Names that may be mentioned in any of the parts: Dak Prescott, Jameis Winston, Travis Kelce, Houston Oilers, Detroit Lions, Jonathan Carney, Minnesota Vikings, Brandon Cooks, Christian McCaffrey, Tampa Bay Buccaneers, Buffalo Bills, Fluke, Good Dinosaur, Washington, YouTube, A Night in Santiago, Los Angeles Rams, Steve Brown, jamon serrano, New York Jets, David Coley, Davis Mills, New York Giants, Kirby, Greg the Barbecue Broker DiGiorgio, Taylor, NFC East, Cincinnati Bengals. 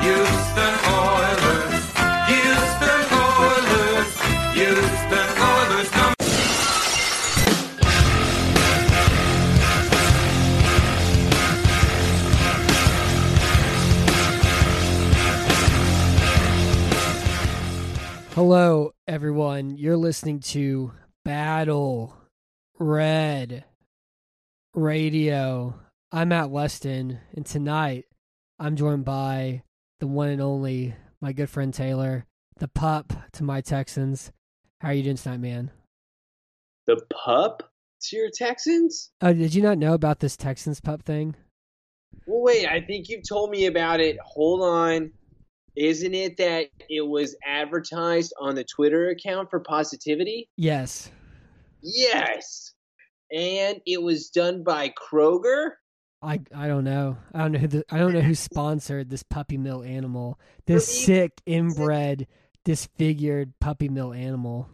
Houston Oilers, Houston Oilers, Houston Oilers number one. Hello, everyone. You're listening to Battle Red Radio. I'm Matt Weston, and tonight I'm joined by the one and only, my good friend Taylor, the pup to my Texans. How are you doing tonight, man? The pup to your Texans? Oh, did you not know about this Texans pup thing? Well, wait, I think you've told me about it. Hold on. Isn't it that it was advertised on the Twitter account for Positivity? Yes. Yes. And it was done by Kroger? I don't know. I don't know who sponsored this puppy mill animal. This sick, inbred, disfigured puppy mill animal.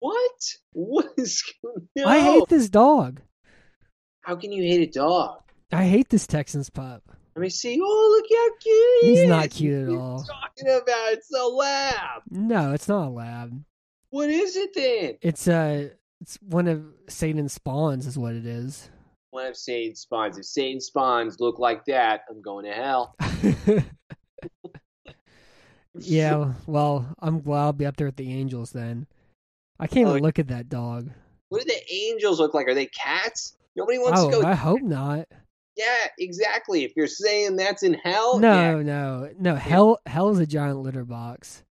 What? What is going on? I hate this dog. How can you hate a dog? I hate this Texans pup. Let me see. Oh, look how cute he is. He's not cute at all. What are you talking about? It's a lab. No, it's not a lab. What is it then? It's one of Satan's spawns is what it is. One of Satan's spawns. If Satan's spawns look like that, I'm going to hell. Yeah, well, I'm glad I'll be up there with the angels then. I can't even look at that dog. What do the angels look like? Are they cats? Nobody wants to go. I hope not. Yeah, exactly. If you're saying that's in hell, no. Hell is a giant litter box.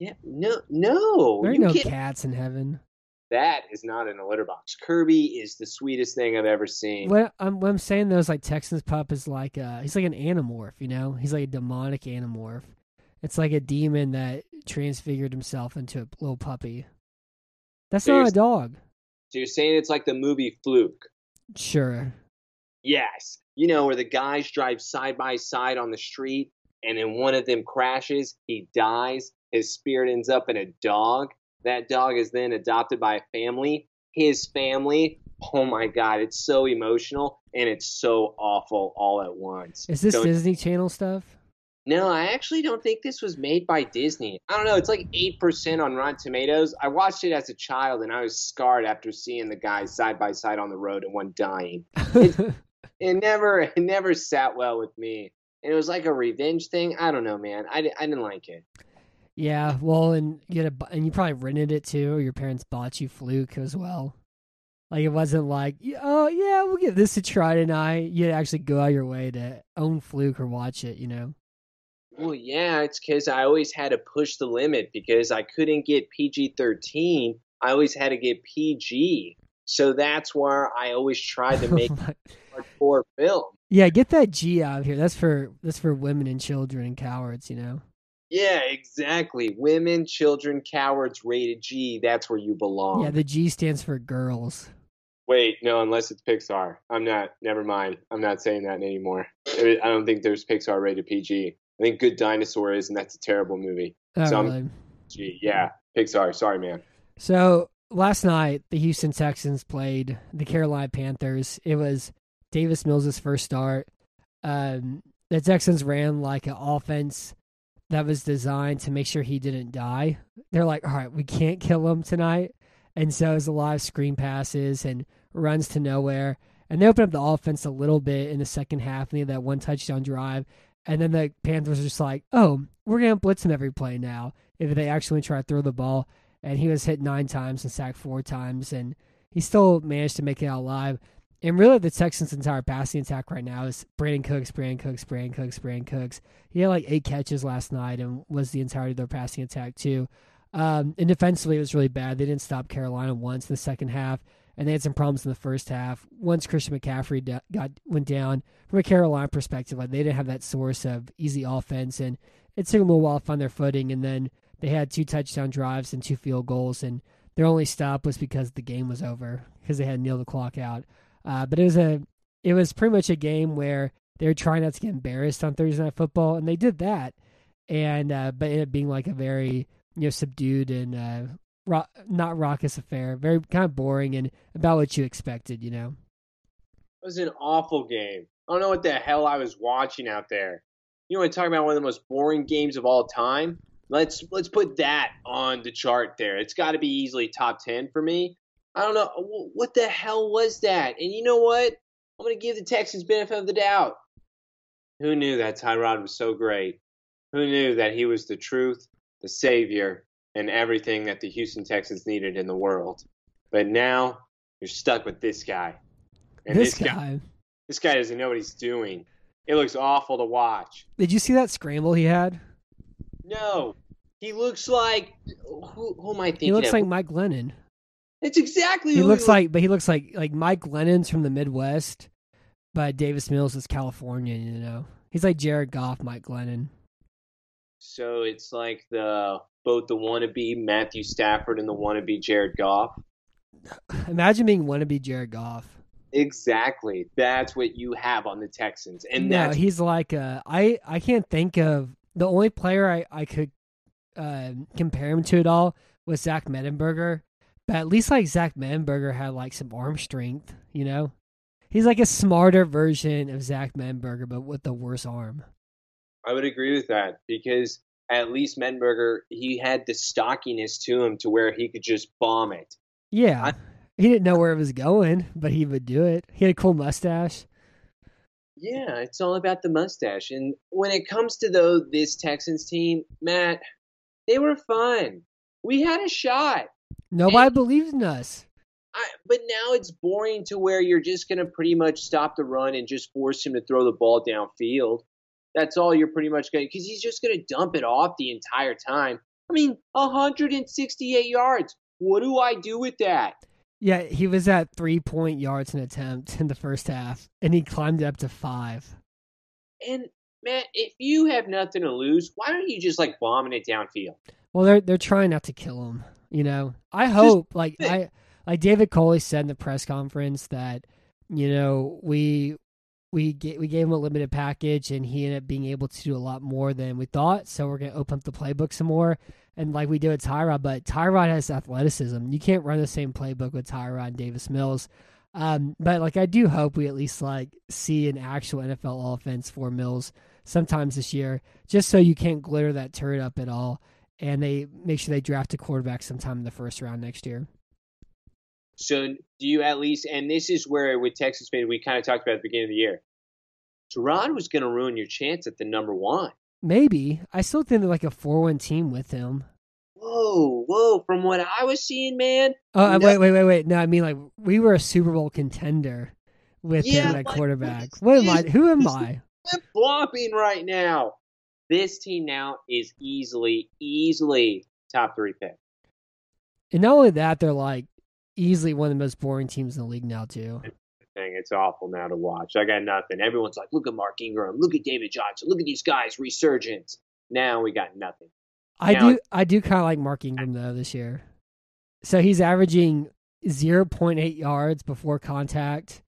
Yeah, no. There are no cats in heaven. That is not in a litter box. Kirby is the sweetest thing I've ever seen. What I'm saying though is like Texans pup is like he's like an animorph. You know, he's like a demonic animorph. It's like a demon that transfigured himself into a little puppy. That's not a dog. So you're saying it's like the movie Fluke? Sure. Yes. You know, where the guys drive side by side on the street, and then one of them crashes, he dies, his spirit ends up in a dog. That dog is then adopted by a family. His family, oh my God, it's so emotional, and it's so awful all at once. Is this Disney Channel stuff? No, I actually don't think this was made by Disney. I don't know, it's like 8% on Rotten Tomatoes. I watched it as a child, and I was scarred after seeing the guys side by side on the road and one dying. It never sat well with me. And it was like a revenge thing. I don't know, man. I didn't like it. Yeah, well, and you probably rented it too, or your parents bought you Fluke as well. Like, it wasn't like, oh, yeah, we'll give this a try tonight. You'd actually go out of your way to own Fluke or watch it, you know? Well, yeah, it's because I always had to push the limit because I couldn't get PG-13. I always had to get PG. So that's where I always try to make hardcore film. Yeah, get that G out of here. That's for women and children and cowards, you know? Yeah, exactly. Women, children, cowards, rated G. That's where you belong. Yeah, the G stands for girls. Wait, no, unless it's Pixar. Never mind. I'm not saying that anymore. I don't think there's Pixar rated PG. I think Good Dinosaur is, and that's a terrible movie. Oh, so really? Gee, yeah, Pixar. Sorry, man. So... last night, the Houston Texans played the Carolina Panthers. It was Davis Mills' first start. The Texans ran like an offense that was designed to make sure he didn't die. They're like, all right, we can't kill him tonight. And so it was a lot of screen passes and runs to nowhere. And they opened up the offense a little bit in the second half. And they had that one touchdown drive. And then the Panthers were just like, oh, we're going to blitz him every play now if they actually try to throw the ball. And he was hit 9 times and sacked 4 times, and he still managed to make it out alive. And really, the Texans' entire passing attack right now is Brandon Cooks. He had like 8 catches last night and was the entirety of their passing attack too. And defensively, it was really bad. They didn't stop Carolina once in the second half, and they had some problems in the first half. Once Christian McCaffrey went down, from a Carolina perspective, like they didn't have that source of easy offense, and it took them a while to find their footing, and then they had 2 touchdown drives and 2 field goals, and their only stop was because the game was over because they had nailed the clock out. But it was pretty much a game where they were trying not to get embarrassed on Thursday Night Football, and they did that. And but it ended up being like a very subdued and not raucous affair. Very kind of boring and about what you expected, you know. It was an awful game. I don't know what the hell I was watching out there. You want to talk about one of the most boring games of all time? Let's put that on the chart there. It's got to be easily top 10 for me. I don't know. What the hell was that? And you know what? I'm going to give the Texans benefit of the doubt. Who knew that Tyrod was so great? Who knew that he was the truth, the savior, and everything that the Houston Texans needed in the world? But now you're stuck with this guy. And this guy doesn't know what he's doing. It looks awful to watch. Did you see that scramble he had? No. He looks like who am I thinking of? He looks like Mike Glennon. It's exactly he looks like Mike Glennon's from the Midwest, but Davis Mills is Californian, you know. He's like Jared Goff, Mike Glennon. So it's like both the wannabe Matthew Stafford and the wannabe Jared Goff. Imagine being wannabe Jared Goff. Exactly. That's what you have on the Texans. And no, he's like I can't think of the only player I could compare him to at all was Zach Medenberger. But at least like Zach Medenberger had like some arm strength, you know? He's like a smarter version of Zach Medenberger, but with the worse arm. I would agree with that because at least Medenberger, he had the stockiness to him to where he could just bomb it. Yeah. He didn't know where it was going, but he would do it. He had a cool mustache. Yeah, it's all about the mustache. And when it comes to, though, this Texans team, Matt, they were fun. We had a shot. Nobody believes in us. But now it's boring to where you're just going to pretty much stop the run and just force him to throw the ball downfield. That's all you're pretty much going to, because he's just going to dump it off the entire time. I mean, 168 yards. What do I do with that? Yeah, he was at 3 point yards an attempt in the first half, and he climbed up to 5. And, man, if you have nothing to lose, why don't you just, like, bombing it downfield? Well, they're trying not to kill him, you know. I hope, just, like David Coley said in the press conference that, you know, we gave him a limited package, and he ended up being able to do a lot more than we thought, so we're going to open up the playbook some more. And like we did with Tyrod, but Tyrod has athleticism. You can't run the same playbook with Tyrod and Davis Mills. But like I do hope we at least like see an actual NFL offense for Mills sometimes this year, just so you can't glitter that turret up at all. And they make sure they draft a quarterback sometime in the first round next year. So do you at least, and this is where with Texas, we kind of talked about at the beginning of the year, Tyrod was going to ruin your chance at the #1. Maybe. I still think they're like a 4-1 team with him. Whoa. From what I was seeing, man. Oh, wait. No, I mean, like, we were a Super Bowl contender with him at quarterback. Who am I? I'm flopping right now. This team now is easily top 3 pick. And not only that, they're like easily one of the most boring teams in the league now, too. It's awful now to watch. I got nothing. Everyone's like, look at Mark Ingram, look at David Johnson, look at these guys, resurgence. Now we got nothing. I do kind of like Mark Ingram, though, this year. So he's averaging 0.8 yards before contact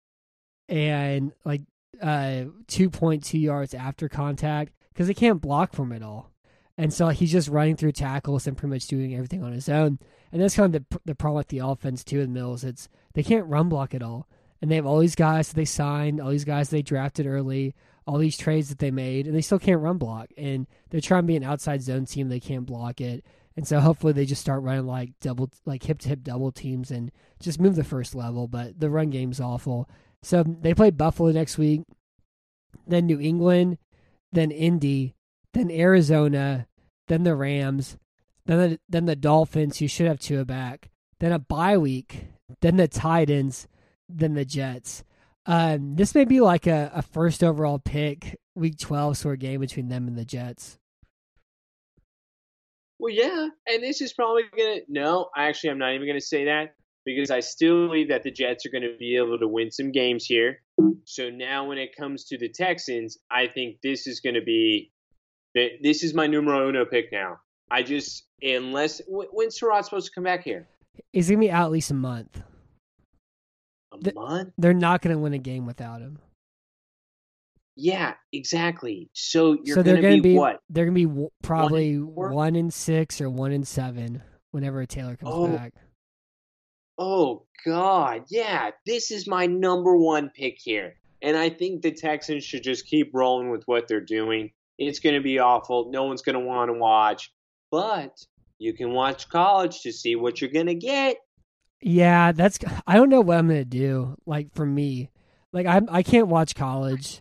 and like 2.2 yards after contact because he can't block from it all. And so he's just running through tackles and pretty much doing everything on his own. And that's kind of the problem with the offense, too, with Mills. It's they can't run block at all. And they have all these guys that they signed, all these guys they drafted early, all these trades that they made, and they still can't run block. And they're trying to be an outside zone team. They can't block it. And so hopefully they just start running like double, like hip-to-hip double teams and just move the first level. But the run game's awful. So they play Buffalo next week, then New England, then Indy, then Arizona, then the Rams, then the Dolphins, who should have Tua back, then a bye week, then the Titans, than the Jets. This may be like a first overall pick, week 12 sort of game between them and the Jets. Well, yeah, and this is probably going to... No, actually, I'm not even going to say that because I still believe that the Jets are going to be able to win some games here. So now when it comes to the Texans, I think this is going to be... This is my numero uno pick now. I just... Unless... When's Tyrod supposed to come back here? He's going to be out at least a month. They're not going to win a game without him. Yeah, exactly. So they're going to be what? They're going to be probably 1-6 or 1-7 whenever Taylor comes back. Oh, God. Yeah, this is my number one pick here. And I think the Texans should just keep rolling with what they're doing. It's going to be awful. No one's going to want to watch. But you can watch college to see what you're going to get. Yeah, that's. I don't know what I'm going to do, like, for me. Like, I can't watch college.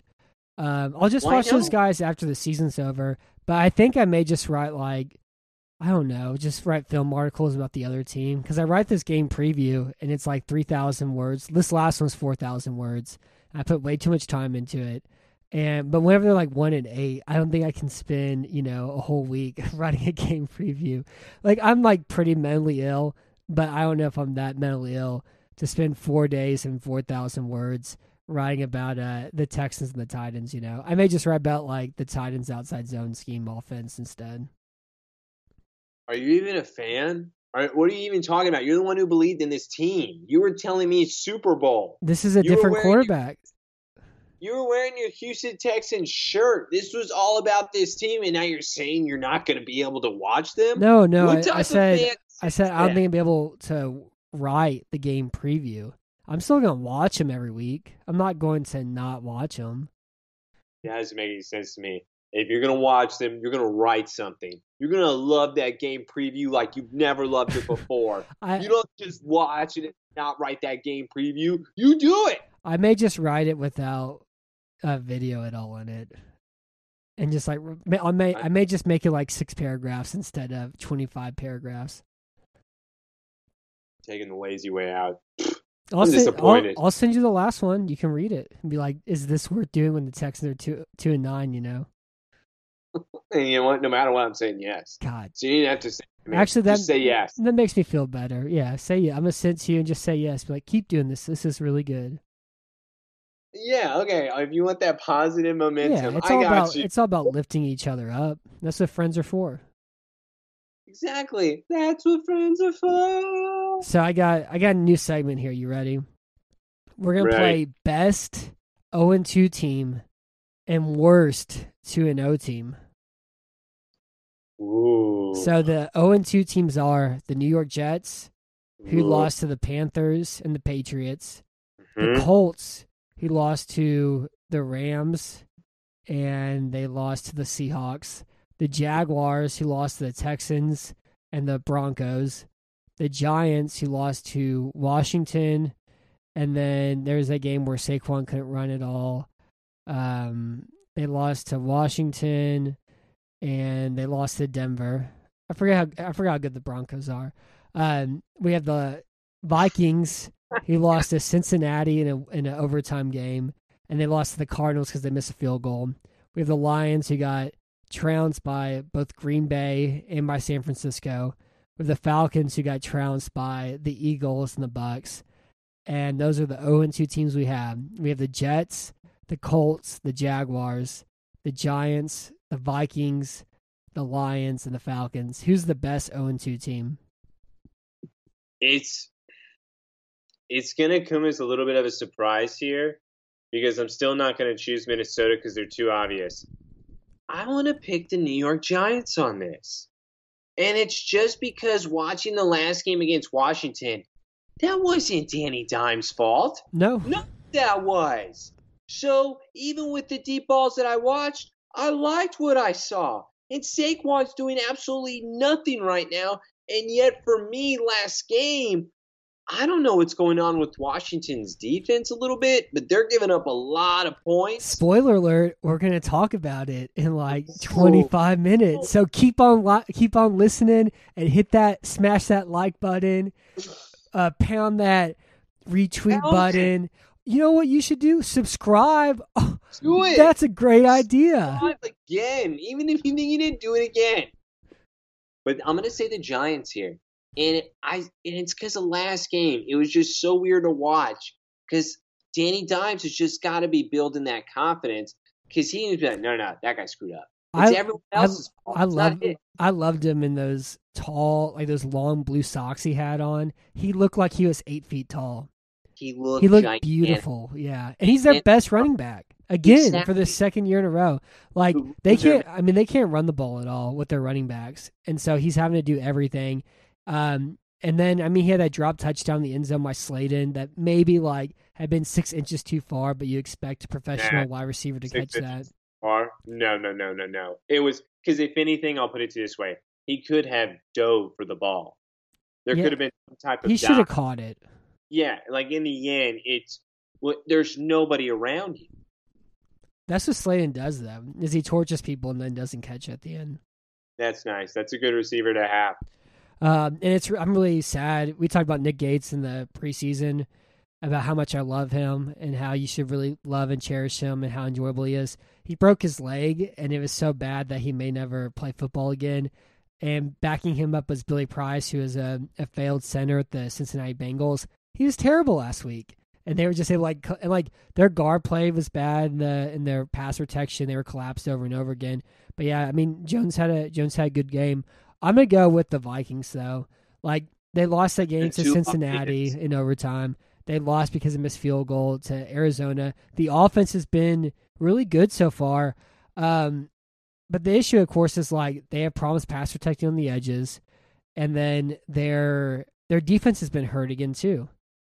I'll just watch those guys after the season's over. But I think I may just write, like, I don't know, just write film articles about the other team. Because I write this game preview, and it's like 3,000 words. This last one's 4,000 words. I put way too much time into it. But whenever they're like 1-8, I don't think I can spend, you know, a whole week writing a game preview. Like, I'm, like, pretty mentally ill, but I don't know if I'm that mentally ill to spend 4 days and 4,000 words writing about the Texans and the Titans, you know. I may just write about, like, the Titans' outside zone scheme offense instead. Are you even a fan? What are you even talking about? You're the one who believed in this team. You were telling me Super Bowl. This is a different quarterback. You were wearing your Houston Texans shirt. This was all about this team, and now you're saying you're not going to be able to watch them? No. I said I don't think I'll be able to write the game preview. I'm still going to watch them every week. I'm not going to not watch them. That doesn't make any sense to me. If you're going to watch them, you're going to write something. You're going to love that game preview like you've never loved it before. You don't just watch it and not write that game preview. You do it. I may just write it without a video at all in it. And just like, I may just make it like 6 paragraphs instead of 25 paragraphs. Taking the lazy way out. I'm disappointed. I'll send you the last one. You can read it and be like, is this worth doing when the Texans are 2-9, you know? And you know what? No matter what, I'm saying yes. God. So you didn't have to say yes. Actually, just say yes. That makes me feel better. Yeah, say yeah. I'm going to send to you and just say yes. Be like, keep doing this. This is really good. Yeah, okay. If you want that positive momentum, I got you. It's all about lifting each other up. That's what friends are for. Exactly. That's what friends are for. So I got a new segment here. You ready? We're going to play best 0-2 team and worst 2-0 team. Ooh. So the 0-2 teams are the New York Jets, who lost to the Panthers and the Patriots, the Colts, who lost to the Rams, and they lost to the Seahawks, the Jaguars, who lost to the Texans and the Broncos, the Giants, who lost to Washington, and then there's a game where Saquon couldn't run at all. They lost to Washington, and they lost to Denver. I forgot how good the Broncos are. We have the Vikings. He lost to Cincinnati in an overtime game, and they lost to the Cardinals because they missed a field goal. We have the Lions, who got trounced by both Green Bay and by San Francisco. We have the Falcons, who got trounced by the Eagles and the Bucks. And those are the 0-2 teams we have. We have the Jets, the Colts, the Jaguars, the Giants, the Vikings, the Lions, and the Falcons. Who's the best 0-2 team? It's going to come as a little bit of a surprise here because I'm still not going to choose Minnesota because they're too obvious. I want to pick the New York Giants on this. And it's just because watching the last game against Washington, that wasn't Danny Dimes' fault. No, that was. So even with the deep balls that I watched, I liked what I saw. And Saquon's doing absolutely nothing right now. And yet for me, last game, I don't know what's going on with Washington's defense a little bit, but they're giving up a lot of points. Spoiler alert, we're going to talk about it in like 25 minutes. So keep on listening and smash that like button, pound that retweet button. You know what you should do? Subscribe. Do it. That's a great idea. Subscribe again, even if you think you didn't do it again. But I'm going to say the Giants here. And it's because the last game, it was just so weird to watch because Danny Dimes has just got to be building that confidence because he needs to be like, no, that guy screwed up. It's everyone else's fault. I loved him in those tall, like those long blue socks he had on. He looked like he was 8 feet tall. He looked gigantic. Beautiful, yeah. And he's their best running back again for the second year in a row. Like they can't run the ball at all with their running backs, and so he's having to do everything. And then, I mean, he had that drop touchdown in the end zone by Slayton that maybe like had been 6 inches too far, but you expect a professional wide receiver to catch that. Far? No. It was because if anything, I'll put it to this way: he could have dove for the ball. There could have been some type of. He should have caught it. Yeah, like in the end, there's nobody around you. That's what Slayton does, though. Is he torches people and then doesn't catch at the end? That's nice. That's a good receiver to have. And I'm really sad. We talked about Nick Gates in the preseason about how much I love him and how you should really love and cherish him and how enjoyable he is. He broke his leg, and it was so bad that he may never play football again. And backing him up was Billy Price, who is a failed center at the Cincinnati Bengals. He was terrible last week. And they were just like their guard play was bad in their pass protection. They were collapsed over and over again. But yeah, I mean, Jones had a good game. I'm gonna go with the Vikings though. Like they lost that game to Cincinnati in overtime. They lost because of missed field goal to Arizona. The offense has been really good so far. But the issue, of course, is like they have problems pass protecting on the edges, and then their defense has been hurt again too.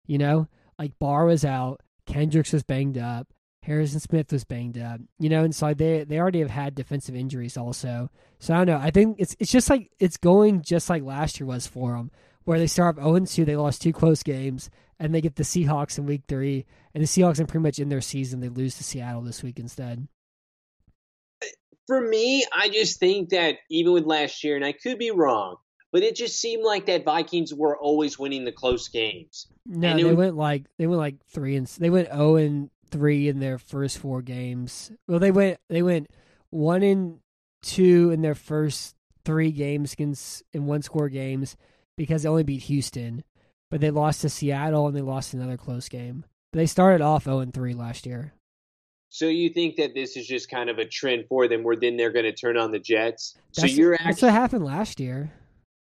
You know? Like Barr was out, Kendricks was banged up, Harrison Smith was banged up, you know, and so like they already have had defensive injuries also. So I don't know. I think it's just like it's going just like last year was for them, where they start off 0-2, they lost two close games, and they get the Seahawks in week 3, and the Seahawks are pretty much in their season. They lose to Seattle this week instead. For me, I just think that even with last year, and I could be wrong, but it just seemed like that Vikings were always winning the close games. No, they went 0-3 in their first 4 games. Well, they went 1-2 in their first 3 games in one score games because they only beat Houston, but they lost to Seattle and they lost another close game. But they started off 0-3 last year. So you think that this is just kind of a trend for them, where then they're going to turn on the Jets? That's what happened last year.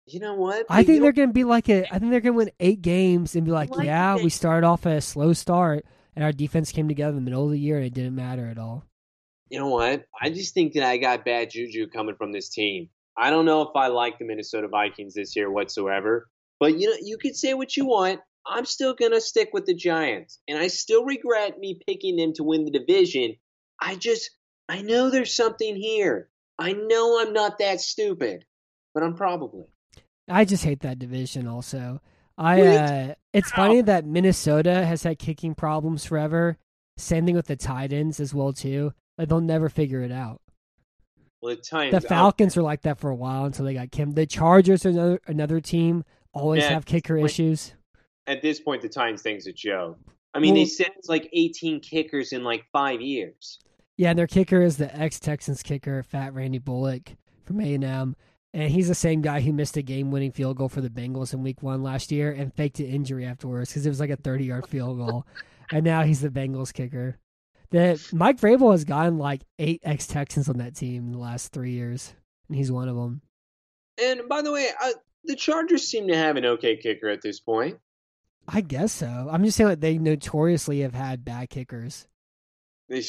You know what? I think they're going to win 8 games and be like yeah, we started off at a slow start and our defense came together in the middle of the year and it didn't matter at all. You know what? I just think that I got bad juju coming from this team. I don't know if I like the Minnesota Vikings this year whatsoever, but you know, you could say what you want. I'm still going to stick with the Giants, and I still regret me picking them to win the division. I know there's something here. I know I'm not that stupid, but I'm probably. I just hate that division also. It's funny that Minnesota has had kicking problems forever. Same thing with the Titans as well too. Like they'll never figure it out. Well, the Falcons were like that for a while until they got Kim. The Chargers are another team always have kicker issues. At this point, the Titans thing's a joke. I mean, they sent like 18 kickers in like 5 years. Yeah, and their kicker is the ex-Texans kicker, Fat Randy Bullock from A&M. And he's the same guy who missed a game-winning field goal for the Bengals in week 1 last year and faked an injury afterwards because it was like a 30-yard field goal. And now he's the Bengals kicker. Mike Vrabel has gotten like 8 ex-Texans on that team in the last 3 years, and he's one of them. And by the way, the Chargers seem to have an okay kicker at this point. I guess so. I'm just saying that they notoriously have had bad kickers. I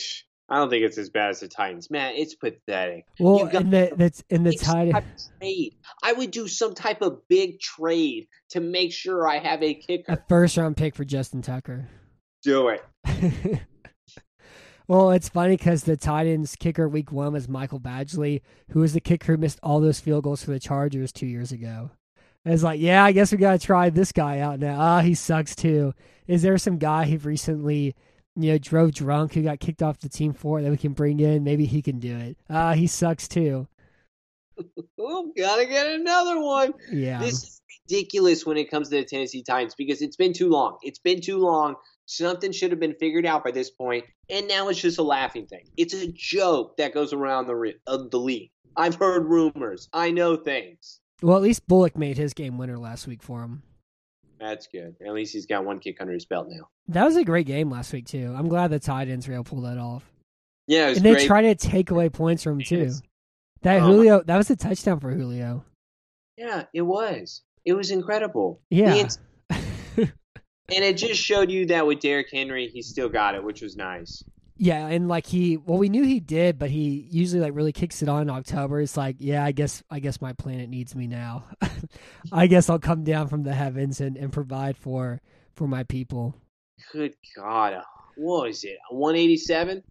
don't think it's as bad as the Titans, man. It's pathetic. Well, in the Titans, I would do some type of big trade to make sure I have a kicker. A first-round pick for Justin Tucker. Do it. Well, it's funny because the Titans kicker week 1 was Michael Badgley, who was the kicker who missed all those field goals for the Chargers 2 years ago. And it's like, yeah, I guess we got to try this guy out now. He sucks too. Is there some guy who recently? You know, drove drunk, who got kicked off the team for that we can bring in? Maybe he can do it. He sucks too. Gotta get another one. Yeah. This is ridiculous when it comes to the Tennessee Titans because it's been too long. Something should have been figured out by this point, and now it's just a laughing thing. It's a joke that goes around the league. I've heard rumors. I know things. Well, at least Bullock made his game winner last week for him. That's good. At least he's got one kick under his belt now. That was a great game last week, too. I'm glad the Titans were able to pull that off. Yeah, it was great. And they try to take away points from him, too. Julio, that was a touchdown for Julio. Yeah, it was. It was incredible. Yeah. And it just showed you that with Derrick Henry, he still got it, which was nice. Yeah, and like we knew he did, but he usually like really kicks it on in October. It's like, yeah, I guess my planet needs me now. I guess I'll come down from the heavens and provide for my people. Good God. What is it? 187?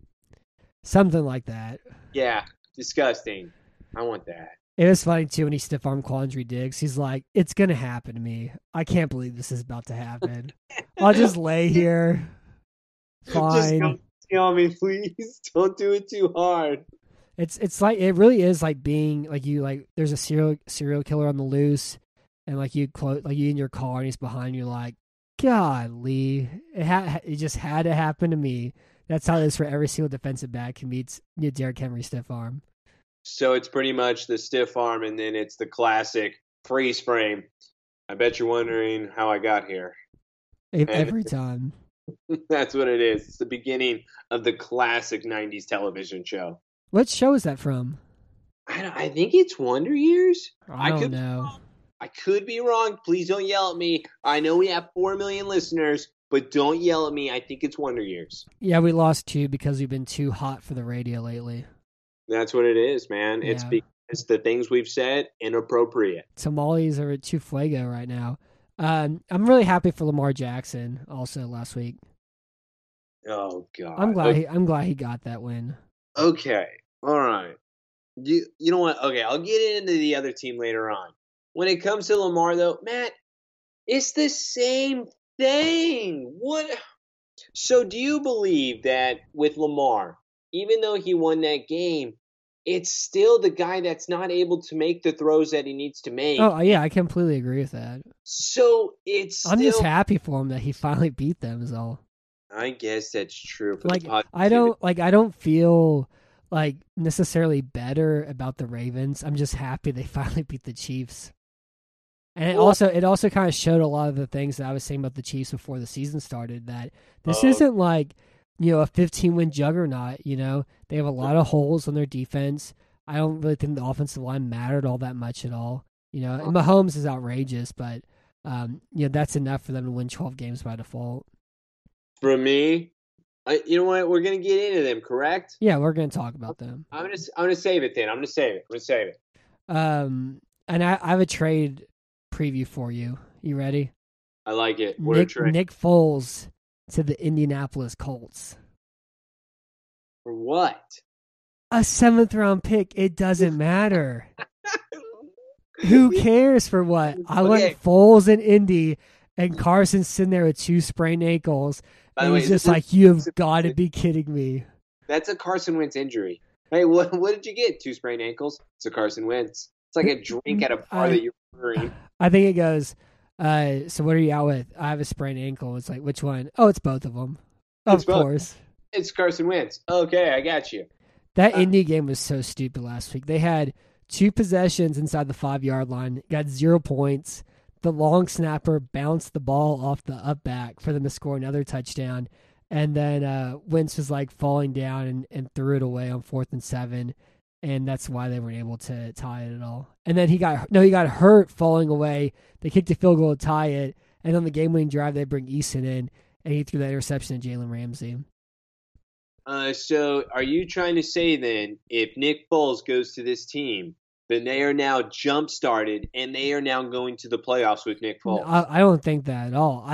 Something like that. Yeah. Disgusting. I want that. It was funny too when he stiff-armed Quandre Diggs. He's like, it's going to happen to me. I can't believe this is about to happen. I'll just lay here. Fine. Just don't kill me, please. Don't do it too hard. It's like, it really is like being like you, like there's a serial killer on the loose and like you in your car and he's behind you like, golly, it just had to happen to me. That's how it is for every single defensive back who meets Derrick Henry's stiff arm. So it's pretty much the stiff arm, and then it's the classic freeze frame. I bet you're wondering how I got here. Every time. That's what it is. It's the beginning of the classic 90s television show. What show is that from? I think it's Wonder Years. I don't know. I could be wrong. Please don't yell at me. I know we have 4 million listeners, but don't yell at me. I think it's Wonder Years. Yeah, we lost 2 because we've been too hot for the radio lately. That's what it is, man. Yeah. It's because the things we've said, inappropriate. Tamales are at Chufuego right now. I'm really happy for Lamar Jackson also last week. Oh, God. I'm glad he got that win. Okay. All right. You know what? Okay, I'll get into the other team later on. When it comes to Lamar, though, Matt, it's the same thing. What? So do you believe that with Lamar, even though he won that game, it's still the guy that's not able to make the throws that he needs to make? Oh, yeah, I completely agree with that. So it's I'm just happy for him that he finally beat them is all. I guess that's true. For like, I don't feel like necessarily better about the Ravens. I'm just happy they finally beat the Chiefs. And it also kind of showed a lot of the things that I was saying about the Chiefs before the season started, that this isn't like, you know, a 15-win juggernaut. You know, they have a lot of holes on their defense. I don't really think the offensive line mattered all that much at all. You know, and Mahomes is outrageous, but, you know, that's enough for them to win 12 games by default. For me, you know what? We're going to get into them, correct? Yeah, we're going to talk about them. I'm going to save it then. I'm going to save it. And I have a trade preview for you. You ready? I like it. What a trade. Nick Foles to the Indianapolis Colts. For what? A 7th-round pick. It doesn't matter. Who cares for what? I want Foles in Indy, and Carson's sitting there with 2 sprained ankles, and he's just like, you've got to be kidding me. That's a Carson Wentz injury. Hey, what did you get? 2 sprained ankles? It's a Carson Wentz. It's like a drink at a bar that you're ordering. I think it goes, so what are you out with? I have a sprained ankle. It's like, which one? Oh, it's both of them. Of course. It's Carson Wentz. Okay, I got you. That Indy game was so stupid last week. They had 2 possessions inside the 5-yard line, got 0 points. The long snapper bounced the ball off the up back for them to score another touchdown. And then Wentz was like falling down and threw it away on 4th and 7. And that's why they weren't able to tie it at all. And then he got hurt falling away. They kicked a field goal to tie it. And on the game-winning drive, they bring Eason in, and he threw that interception to Jalen Ramsey. So are you trying to say then, if Nick Foles goes to this team, then they are now jump-started, and they are now going to the playoffs with Nick Foles? No, I don't think that at all.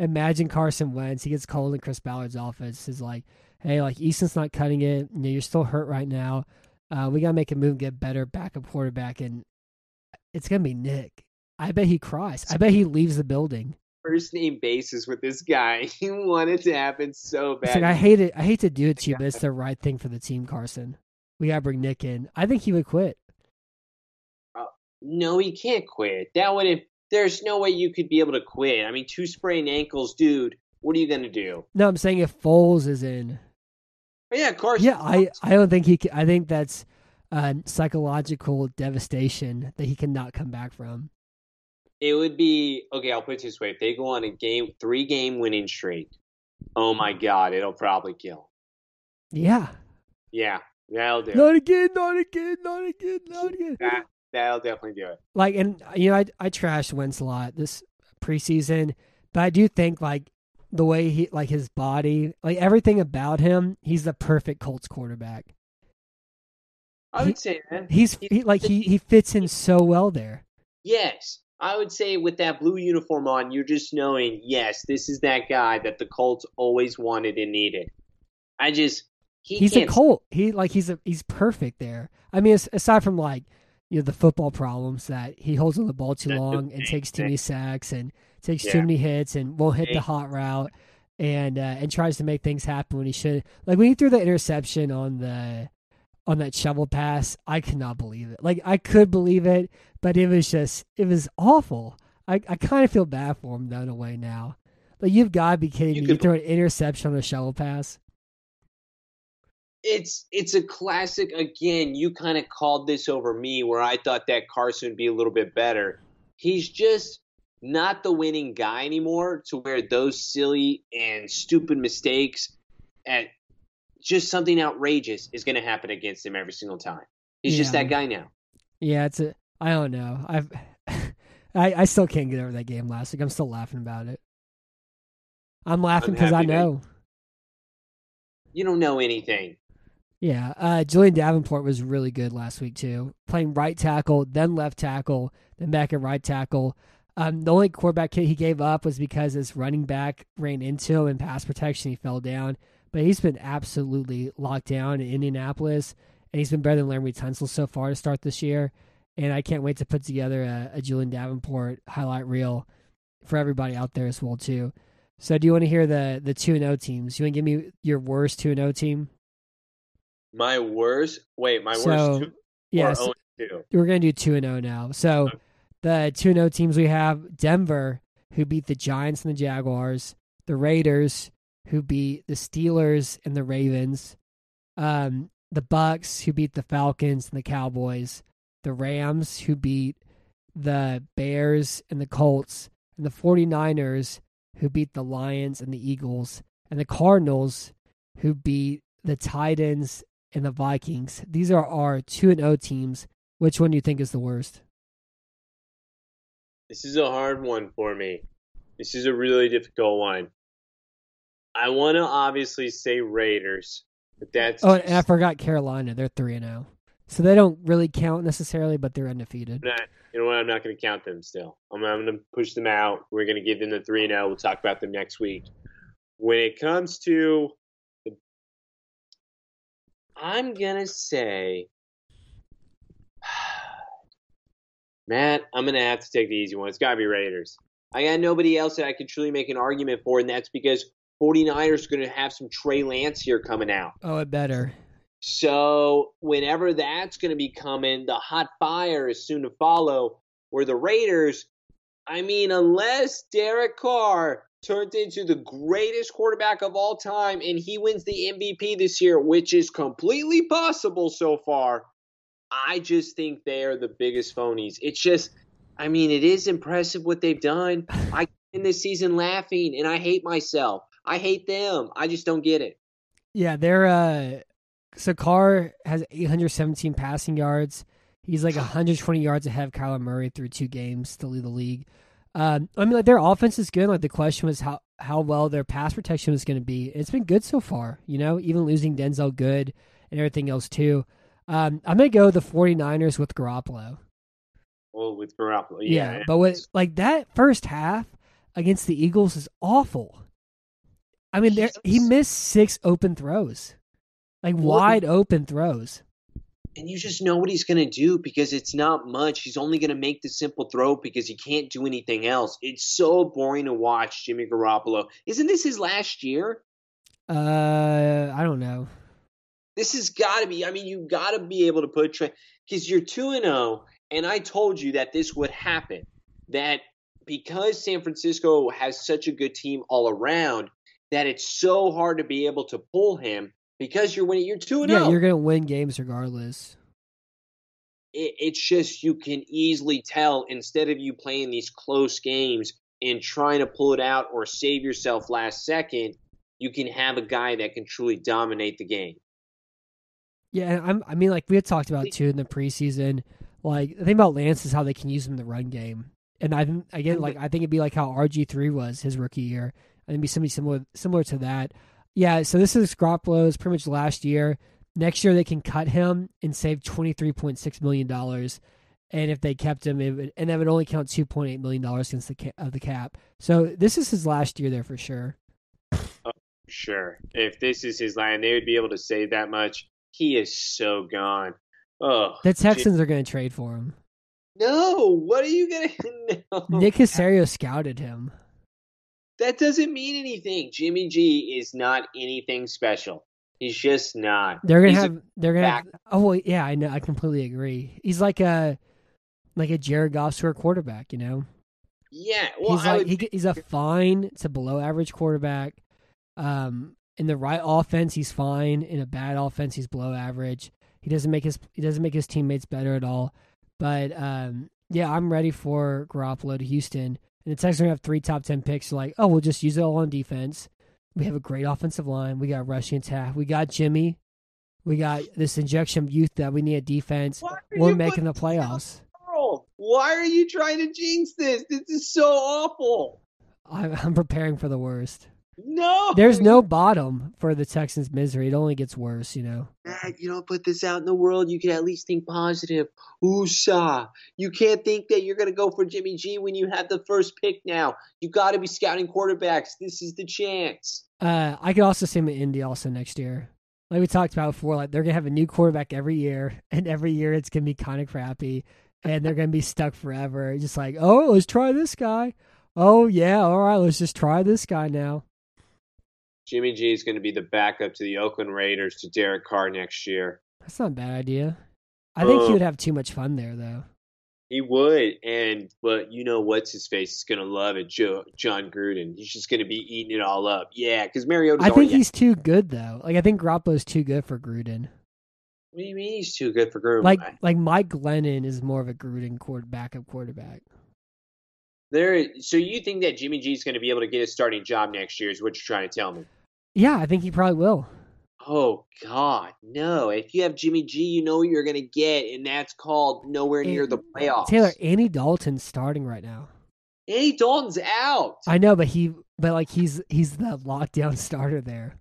Imagine Carson Wentz. He gets cold in Chris Ballard's office. He's like, hey, like, Easton's not cutting it. You know, you're still hurt right now. We got to make a move and get better backup quarterback, and it's going to be Nick. I bet he cries. I bet he leaves the building. First name basis with this guy. He wanted to happen so bad. It's like, I hate it. I hate to do it to you, but it's the right thing for the team, Carson. We got to bring Nick in. I think he would quit. No, he can't quit. There's no way you could be able to quit. I mean, 2 sprained ankles, dude. What are you going to do? No, I'm saying if Foles is in. Yeah, of course. Yeah, I don't think he can. I think that's psychological devastation that he cannot come back from. It would be, okay, I'll put it this way. If they go on a 3-game winning streak, oh my God, it'll probably kill him. Yeah. Yeah. That'll do it. Not again. That'll definitely do it. Like, and, you know, I trashed Wentz a lot this preseason, but I do think, like, the way he, like his body, like everything about him, he's the perfect Colts quarterback. I would say, man, he fits in so well there. Yes. I would say with that blue uniform on, you're just knowing, yes, this is that guy that the Colts always wanted and needed. He's a Colt. He's perfect there. I mean, aside from the football problems that he holds on the ball too long and takes too many sacks and takes too many hits and won't hit the hot route and tries to make things happen when he should. Like when he threw the interception on that shovel pass, I could not believe it. Like I could believe it, but it was awful. I kind of feel bad for him though in a way now. Like you've got to be kidding me! You throw an interception on a shovel pass. It's a classic. Again, you kind of called this over me where I thought that Carson would be a little bit better. He's just not the winning guy anymore to where those silly and stupid mistakes at just something outrageous is going to happen against him every single time. He's just that guy now. Yeah, I don't know. I still can't get over that game last week. I'm still laughing about it. I'm laughing because I know. You don't know anything. Yeah, Julian Davenport was really good last week too. Playing right tackle, then left tackle, then back at right tackle. The only quarterback kick he gave up was because his running back ran into him in pass protection. He fell down, but he's been absolutely locked down in Indianapolis, and he's been better than Laramie Tunsil so far to start this year. And I can't wait to put together a Julian Davenport highlight reel for everybody out there as well too. So do you want to hear the 2-0 teams? You want to give me your worst 2-0 team? My worst? Wait, my worst 2? Yes. Yeah, we're going to do 2-0 now. So the 2-0 teams we have, Denver, who beat the Giants and the Jaguars, the Raiders, who beat the Steelers and the Ravens, the Bucks, who beat the Falcons and the Cowboys, the Rams, who beat the Bears and the Colts, and the 49ers, who beat the Lions and the Eagles, and the Cardinals, who beat the Titans and the Vikings. These are our 2-0 teams. Which one do you think is the worst? This is a hard one for me. This is a really difficult one. I want to obviously say Raiders, but that's... Oh, and I forgot Carolina. They're 3-0. So they don't really count necessarily, but they're undefeated. You know what? I'm not going to count them still. I'm going to push them out. We're going to give them the 3-0. We'll talk about them next week. When it comes to... I'm going to say, Matt, I'm going to have to take the easy one. It's got to be Raiders. I got nobody else that I can truly make an argument for, and that's because 49ers are going to have some Trey Lance here coming out. Oh, it better. So whenever that's going to be coming, the hot fire is soon to follow, where the Raiders, I mean, unless Derek Carr turned into the greatest quarterback of all time, and he wins the MVP this year, which is completely possible so far. I just think they are the biggest phonies. It's just, I mean, it is impressive what they've done. I in this season laughing, and I hate myself. I hate them. I just don't get it. Yeah, they're so Carr has 817 passing yards. He's like 120 yards ahead of Kyler Murray through 2 games to lead the league. I mean, like their offense is good. Like the question was how well their pass protection was going to be. It's been good so far, you know, even losing Denzel Good and everything else too. I'm going to go the 49ers with Garoppolo. Well, with Garoppolo. Yeah. But with like that first half against the Eagles is awful. I mean, he missed 6 open throws, like wide open throws. And you just know what he's going to do because it's not much. He's only going to make the simple throw because he can't do anything else. It's so boring to watch Jimmy Garoppolo. Isn't this his last year? I don't know. This has got to be. I mean, you've got to be able to put – because you're 2-0, and I told you that this would happen, that because San Francisco has such a good team all around, that it's so hard to be able to pull him. Because you're winning, you're 2-0. Yeah, you're going to win games regardless. It's just you can easily tell instead of you playing these close games and trying to pull it out or save yourself last second, you can have a guy that can truly dominate the game. Yeah, and I mean, like we had talked about too in the preseason, like the thing about Lance is how they can use him in the run game. And I think it'd be like how RG3 was his rookie year. and be somebody similar to that. Yeah, so this is Garoppolo's pretty much last year. Next year they can cut him and save $23.6 million. And if they kept him, it would only count $2.8 million against the cap. So this is his last year there for sure. Oh, sure. If this is his line, they would be able to save that much. He is so gone. Oh, the Texans are going to trade for him. No, what are you going to know? Nick Caserio scouted him. That doesn't mean anything. Jimmy G is not anything special. He's just not. Yeah, I know. I completely agree. He's like a Jared Goff sort of quarterback, you know? Yeah. Well, he's a fine to below average quarterback. In the right offense, he's fine. In a bad offense, he's below average. He doesn't make his teammates better at all. But yeah, I'm ready for Garoppolo to Houston. And the Texans are going to have 3 top 10 picks. So like, oh, we'll just use it all on defense. We have a great offensive line. We got rushing attack. We got Jimmy. We got this injection of youth that we need at defense. We're making the playoffs. Why are you trying to jinx this? This is so awful. I'm preparing for the worst. No. There's no bottom for the Texans' misery. It only gets worse, you know. Matt, you don't put this out in the world. You can at least think positive. Woosah. You can't think that you're going to go for Jimmy G when you have the first pick now. You got to be scouting quarterbacks. This is the chance. I could also see him in Indy also next year. Like we talked about before, like they're going to have a new quarterback every year, and every year it's going to be kind of crappy, and they're going to be stuck forever. Just like, oh, let's try this guy. Oh, yeah, all right, let's just try this guy now. Jimmy G is going to be the backup to the Oakland Raiders to Derek Carr next year. That's not a bad idea. I think he would have too much fun there, though. He would, but you know what's his face is going to love it, John Gruden. He's just going to be eating it all up. Yeah, because Mariota's. I think he's too good though. Like I think Garoppolo's too good for Gruden. What do you mean he's too good for Gruden? Like Mike Glennon is more of a Gruden backup quarterback. So you think that Jimmy G is going to be able to get a starting job next year is what you're trying to tell me? Yeah, I think he probably will. Oh, God, no. If you have Jimmy G, you know what you're going to get, and that's called nowhere near the playoffs. Taylor, Andy Dalton's starting right now. Andy Dalton's out. I know, but he's the lockdown starter there.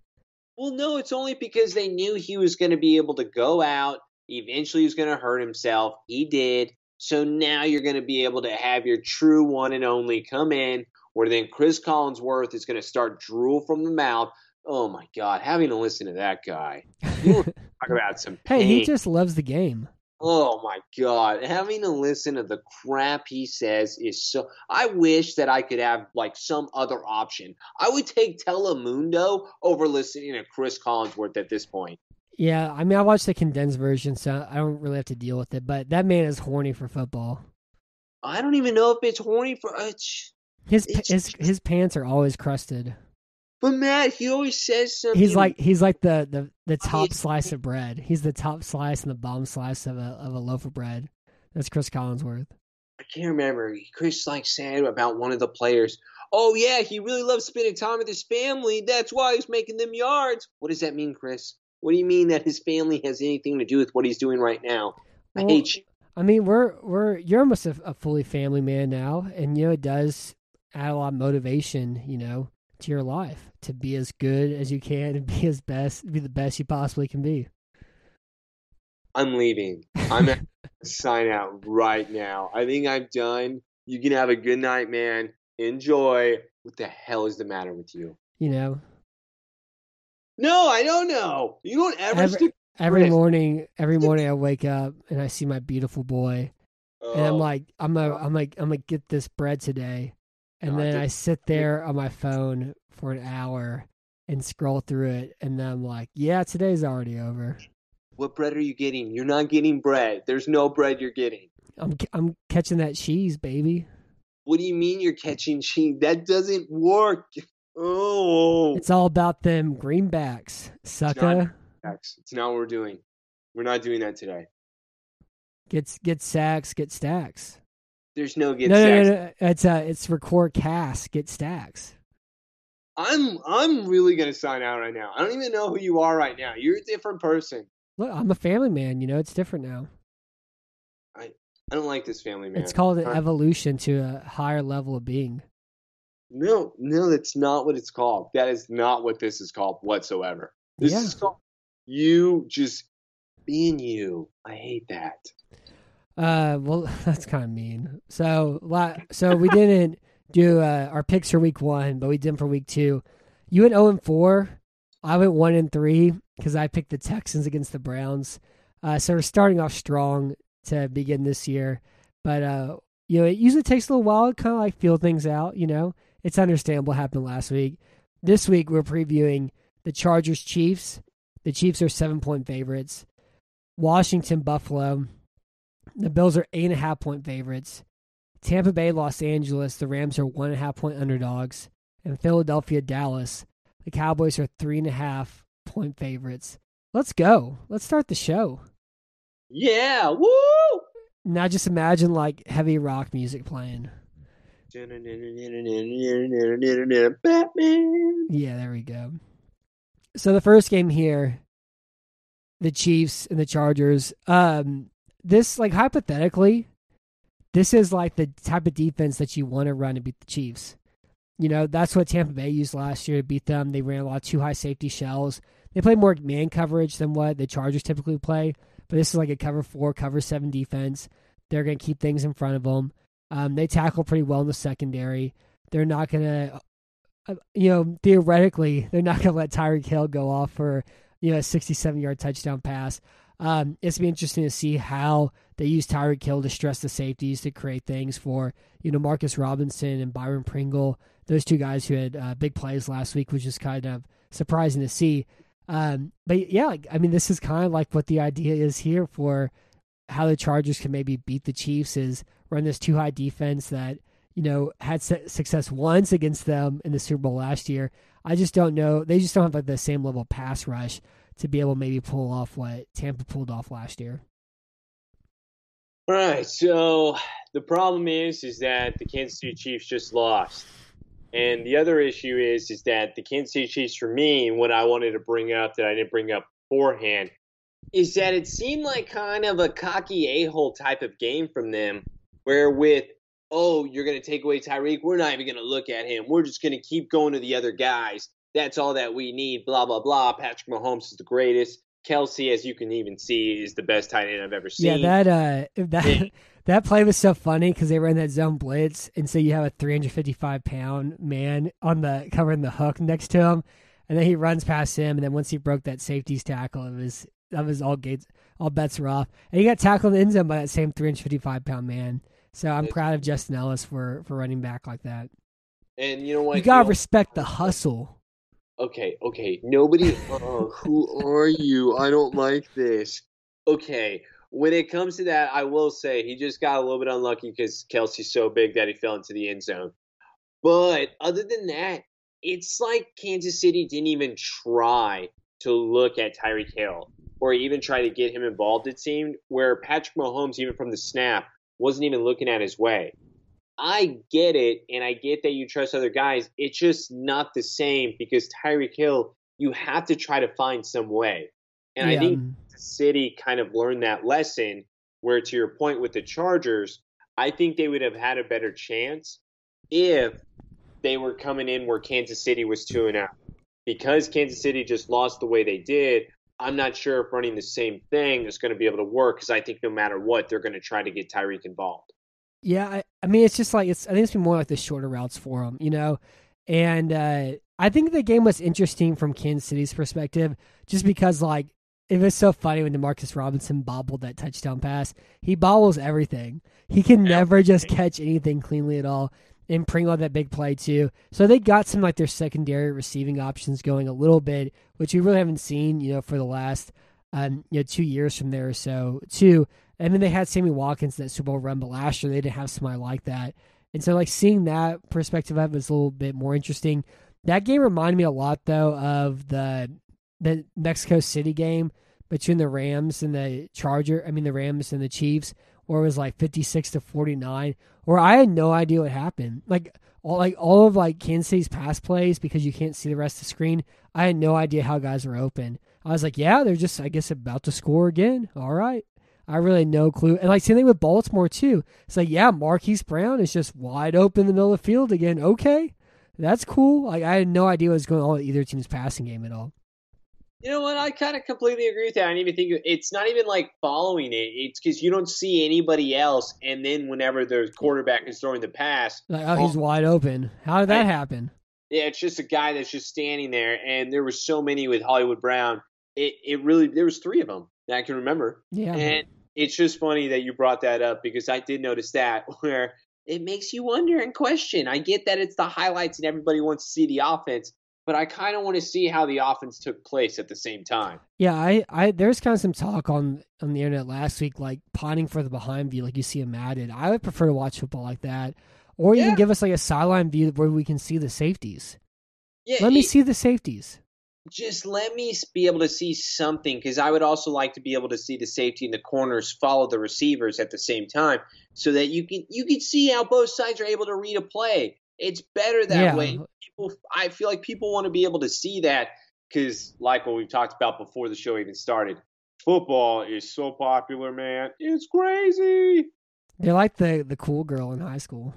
Well, no, it's only because they knew he was going to be able to go out. Eventually he was going to hurt himself. He did. So now you're going to be able to have your true one and only come in, where then Chris Collinsworth is going to start drool from the mouth. Oh, my God. Having to listen to that guy. Talk about some pain. Hey, he just loves the game. Oh, my God. Having to listen to the crap he says is so – I wish that I could have, like, some other option. I would take Telemundo over listening to Chris Collinsworth at this point. Yeah, I mean, I watched the condensed version, so I don't really have to deal with it. But that man is horny for football. I don't even know if it's horny for his pants are always crusted. But Matt, he always says something. He's like the top slice of bread. He's the top slice and the bottom slice of a loaf of bread. That's Chris Collinsworth. I can't remember. Chris said about one of the players. Oh yeah, he really loves spending time with his family. That's why he's making them yards. What does that mean, Chris? What do you mean that his family has anything to do with what he's doing right now? I hate you. I mean, you're almost a fully family man now, and you know it does add a lot of motivation, you know, to your life to be as good as you can and be the best you possibly can be. I'm leaving. I'm at sign out right now. I think I'm done. You can have a good night, man. Enjoy. What the hell is the matter with you? You know. No, I don't know. You don't ever. Every morning I wake up and I see my beautiful boy, and I'm like, get this bread today, and then I sit there on my phone for an hour and scroll through it, and then I'm like, yeah, today's already over. What bread are you getting? You're not getting bread. There's no bread you're getting. I'm catching that cheese, baby. What do you mean you're catching cheese? That doesn't work. Oh, it's all about them greenbacks, sucker. It's not what we're doing. We're not doing that today. Get sacks, get stacks. There's no get sacks. No. It's record cast, get stacks. I'm really gonna sign out right now. I don't even know who you are right now. You're a different person. Look, I'm a family man. You know, it's different now. I don't like this family man. It's called an evolution to a higher level of being. No, that's not what it's called. That is not what this is called whatsoever. This is called you just being you. I hate that. Well, that's kind of mean. So we didn't do our picks for week one, but we did them for week two. You went 0-4. I went 1-3 because I picked the Texans against the Browns. So we're starting off strong to begin this year, but you know, it usually takes a little while to kind of like feel things out. You know, it's understandable. What happened last week. This week we're previewing the Chargers Chiefs. The Chiefs are 7-point favorites. Washington Buffalo. The Bills are 8.5-point favorites. Tampa Bay Los Angeles. The Rams are 1.5-point underdogs. And Philadelphia, Dallas, the Cowboys are 3.5-point favorites. Let's go. Let's start the show. Yeah. Woo! Now just imagine like heavy rock music playing. Batman. Yeah, there we go. So the first game here, the Chiefs and the Chargers. This, like hypothetically, this is like the type of defense that you want to run to beat the Chiefs. You know, that's what Tampa Bay used last year to beat them. They ran a lot of too high safety shells. They play more man coverage than what the Chargers typically play. But this is like a cover 4, cover 7 defense. They're going to keep things in front of them. They tackle pretty well in the secondary. They're not going to, you know, theoretically, they're not going to let Tyreek Hill go off for, you know, a 67-yard touchdown pass. It's going to be interesting to see how they use Tyreek Hill to stress the safeties to create things for, you know, Marcus Robinson and Byron Pringle. Those two guys who had big plays last week, which is kind of surprising to see. But yeah, I mean, this is kind of like what the idea is here for how the Chargers can maybe beat the Chiefs is run this too high defense that, you know, had success once against them in the Super Bowl last year. I just don't know. They just don't have like the same level of pass rush to be able to maybe pull off what Tampa pulled off last year. All right. So the problem is that the Kansas City Chiefs just lost. And the other issue is that the Kansas City Chiefs, for me, and what I wanted to bring up that I didn't bring up beforehand, is that it seemed like kind of a cocky a-hole type of game from them, where with, oh, you're going to take away Tyreek, we're not even going to look at him, we're just going to keep going to the other guys, that's all that we need, blah, blah, blah, Patrick Mahomes is the greatest, Kelsey, as you can even see, is the best tight end I've ever seen. Yeah, that that play was so funny because they ran that zone blitz, and so you have a 355-pound man on the covering the hook next to him, and then he runs past him, and then once he broke that safety's tackle, it was all bets were off, and he got tackled in the end zone by that same 355-pound man. So I'm proud of Justin Ellis for running back like that. And you know what? You gotta respect the hustle. Okay. Nobody, who are you? I don't like this. Okay. When it comes to that, I will say he just got a little bit unlucky because Kelsey's so big that he fell into the end zone. But other than that, it's like Kansas City didn't even try to look at Tyreek Hill or even try to get him involved, it seemed, where Patrick Mahomes, even from the snap, wasn't even looking at his way. I get it, and I get that you trust other guys. It's just not the same because Tyreek Hill, you have to try to find some way. And I think the city kind of learned that lesson where, to your point with the Chargers, I think they would have had a better chance if they were coming in where Kansas City was 2-0. Because Kansas City just lost the way they did, I'm not sure if running the same thing is going to be able to work because I think no matter what, they're going to try to get Tyreek involved. Yeah, I mean, it's just like I think it's been more like the shorter routes for them, you know. And I think the game was interesting from Kansas City's perspective, just because like it was so funny when DeMarcus Robinson bobbled that touchdown pass. He bobbles everything. He can never just catch anything cleanly at all. And Pringle that big play too. So they got some like their secondary receiving options going a little bit, which we really haven't seen, you know, for the last 2 years from there or so too. And then they had Sammy Watkins in that Super Bowl run, but last year they didn't have somebody like that. And so like seeing that perspective of it was a little bit more interesting. That game reminded me a lot though of the Mexico City game between the Rams and the Rams and the Chiefs, where it was like 56-49, where I had no idea what happened. All of Kansas City's pass plays, because you can't see the rest of the screen, I had no idea how guys were open. I was like, yeah, they're just, I guess, about to score again. All right. I really had no clue. And, like, same thing with Baltimore, too. It's like, yeah, Marquise Brown is just wide open in the middle of the field again. Okay. that's cool. Like, I had no idea what was going on with either team's passing game at all. You know what? I kind of completely agree with that. I didn't even think it's not even like following it. It's because you don't see anybody else. And then whenever the quarterback is throwing the pass, like, oh, he's wide open. How did that happen? Yeah, it's just a guy that's just standing there. And there were so many with Hollywood Brown. It really, there was 3 of them that I can remember. Yeah. And it's just funny that you brought that up because I did notice that where it makes you wonder and question. I get that it's the highlights and everybody wants to see the offense. But I kind of want to see how the offense took place at the same time. Yeah, I there's kind of some talk on the internet last week, like pining for the behind view, like you see in Madden. I would prefer to watch football like that. Or even give us like a sideline view where we can see the safeties. Yeah, let me see the safeties. Just let me be able to see something, because I would also like to be able to see the safety and the corners follow the receivers at the same time so that you can see how both sides are able to read a play. It's better that way. I feel like people want to be able to see that because, like what we've talked about before the show even started, football is so popular, man. It's crazy. They're like the cool girl in high school.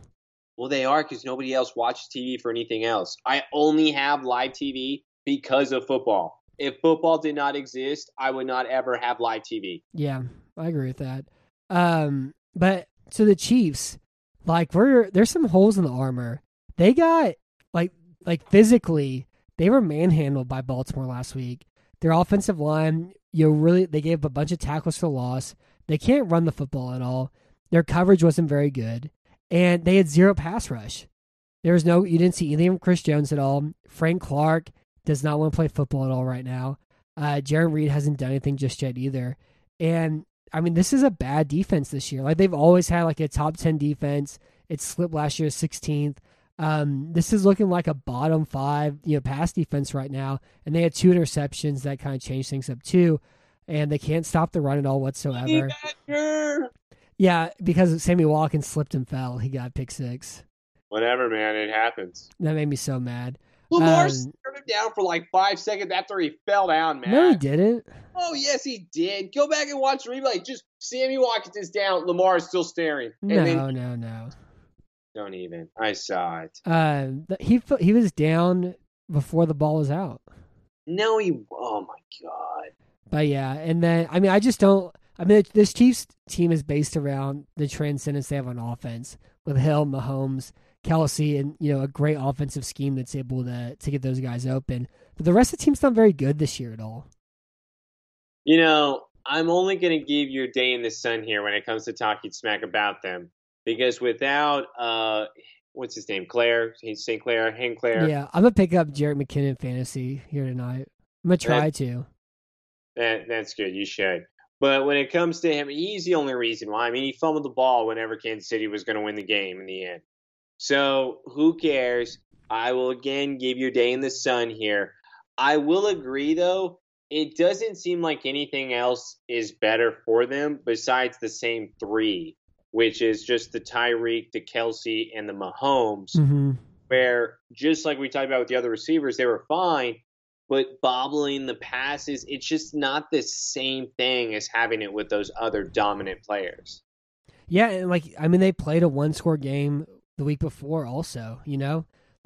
Well, they are because nobody else watches TV for anything else. I only have live TV because of football. If football did not exist, I would not ever have live TV. Yeah, I agree with that. But so the Chiefs, like there's some holes in the armor. They got like physically, they were manhandled by Baltimore last week. Their offensive line, they gave up a bunch of tackles for loss. They can't run the football at all. Their coverage wasn't very good, and they had 0 pass rush. You didn't see anything from Chris Jones at all. Frank Clark does not want to play football at all right now. Jaron Reed hasn't done anything just yet either. And I mean, this is a bad defense this year. Like they've always had like a top 10 defense. It slipped last year to 16th. This is looking like a bottom 5, pass defense right now. And they had 2 interceptions that kind of changed things up too. And they can't stop the run at all whatsoever. Yeah, because Sammy Watkins slipped and fell. He got pick 6. Whatever, man. It happens. That made me so mad. Lamar turned him down for like 5 seconds after he fell down, man. No, he didn't. Oh, yes, he did. Go back and watch the replay. Just Sammy Watkins is down. Lamar is still staring. No. Don't even. I saw it. He was down before the ball was out. No, oh my God. But yeah, and then, this Chiefs team is based around the transcendence they have on offense with Hill, Mahomes, Kelsey, and, a great offensive scheme that's able to get those guys open. But the rest of the team's not very good this year at all. I'm only going to give you a day in the sun here when it comes to talking smack about them. Because without, what's his name? St. Clair. Yeah, I'm going to pick up Jarek McKinnon fantasy here tonight. I'm going to try to. That's good. You should. But when it comes to him, he's the only reason why. I mean, he fumbled the ball whenever Kansas City was going to win the game in the end. So who cares? I will again give you a day in the sun here. I will agree, though. It doesn't seem like anything else is better for them besides the same 3. Which is just the Tyreek, the Kelsey, and the Mahomes, where just like we talked about with the other receivers, they were fine, but bobbling the passes, it's just not the same thing as having it with those other dominant players. Yeah, and they played a 1-score game the week before also,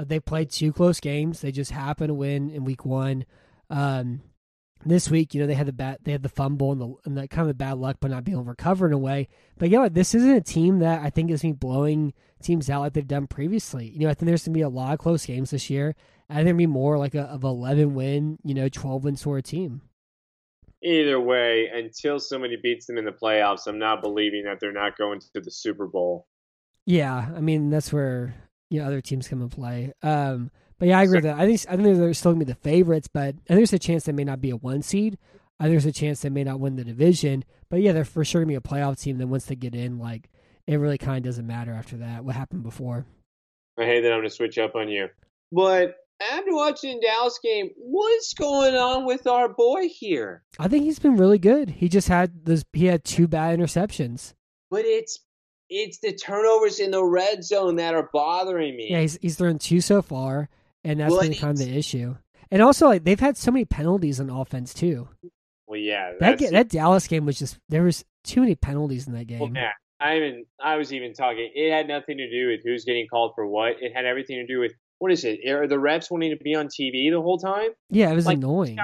They played 2 close games. They just happened to win in week 1. This week, they had the fumble and the kind of bad luck, but not being able to recover in a way. But this isn't a team that I think is going to be blowing teams out like they've done previously. I think there's going to be a lot of close games this year. I think it'll be more like of 11-win, 12-win sort of team. Either way, until somebody beats them in the playoffs, I'm not believing that they're not going to the Super Bowl. Yeah, I mean that's where other teams come and play. But yeah, I agree with that. I think they're still going to be the favorites, but there's a chance they may not be a 1 seed. There's a chance they may not win the division. But yeah, they're for sure going to be a playoff team. Then once they get in, it really kind of doesn't matter after that, what happened before. I hate that I'm going to switch up on you. But after watching the Dallas game, what's going on with our boy here? I think he's been really good. He just had he had 2 bad interceptions. But it's the turnovers in the red zone that are bothering me. Yeah, he's thrown 2 so far. And that's been kind of the issue. And also, they've had so many penalties on offense, too. Well, yeah. That Dallas game was there was too many penalties in that game. Well, yeah, I was even talking. It had nothing to do with who's getting called for what. It had everything to do with what is it? Are the refs wanting to be on TV the whole time? Yeah, it was like, annoying.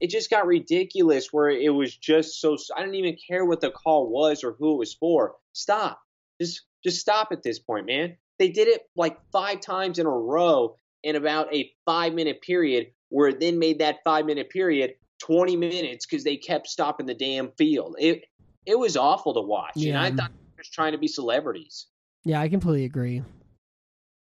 It just got ridiculous where it was just so – I didn't even care what the call was or who it was for. Stop. Just stop at this point, man. They did it like 5 times in a row in about a 5-minute period, where it then made that 5-minute period 20 minutes because they kept stopping the damn field. It was awful to watch. Yeah. And I thought they were trying to be celebrities. Yeah, I completely agree.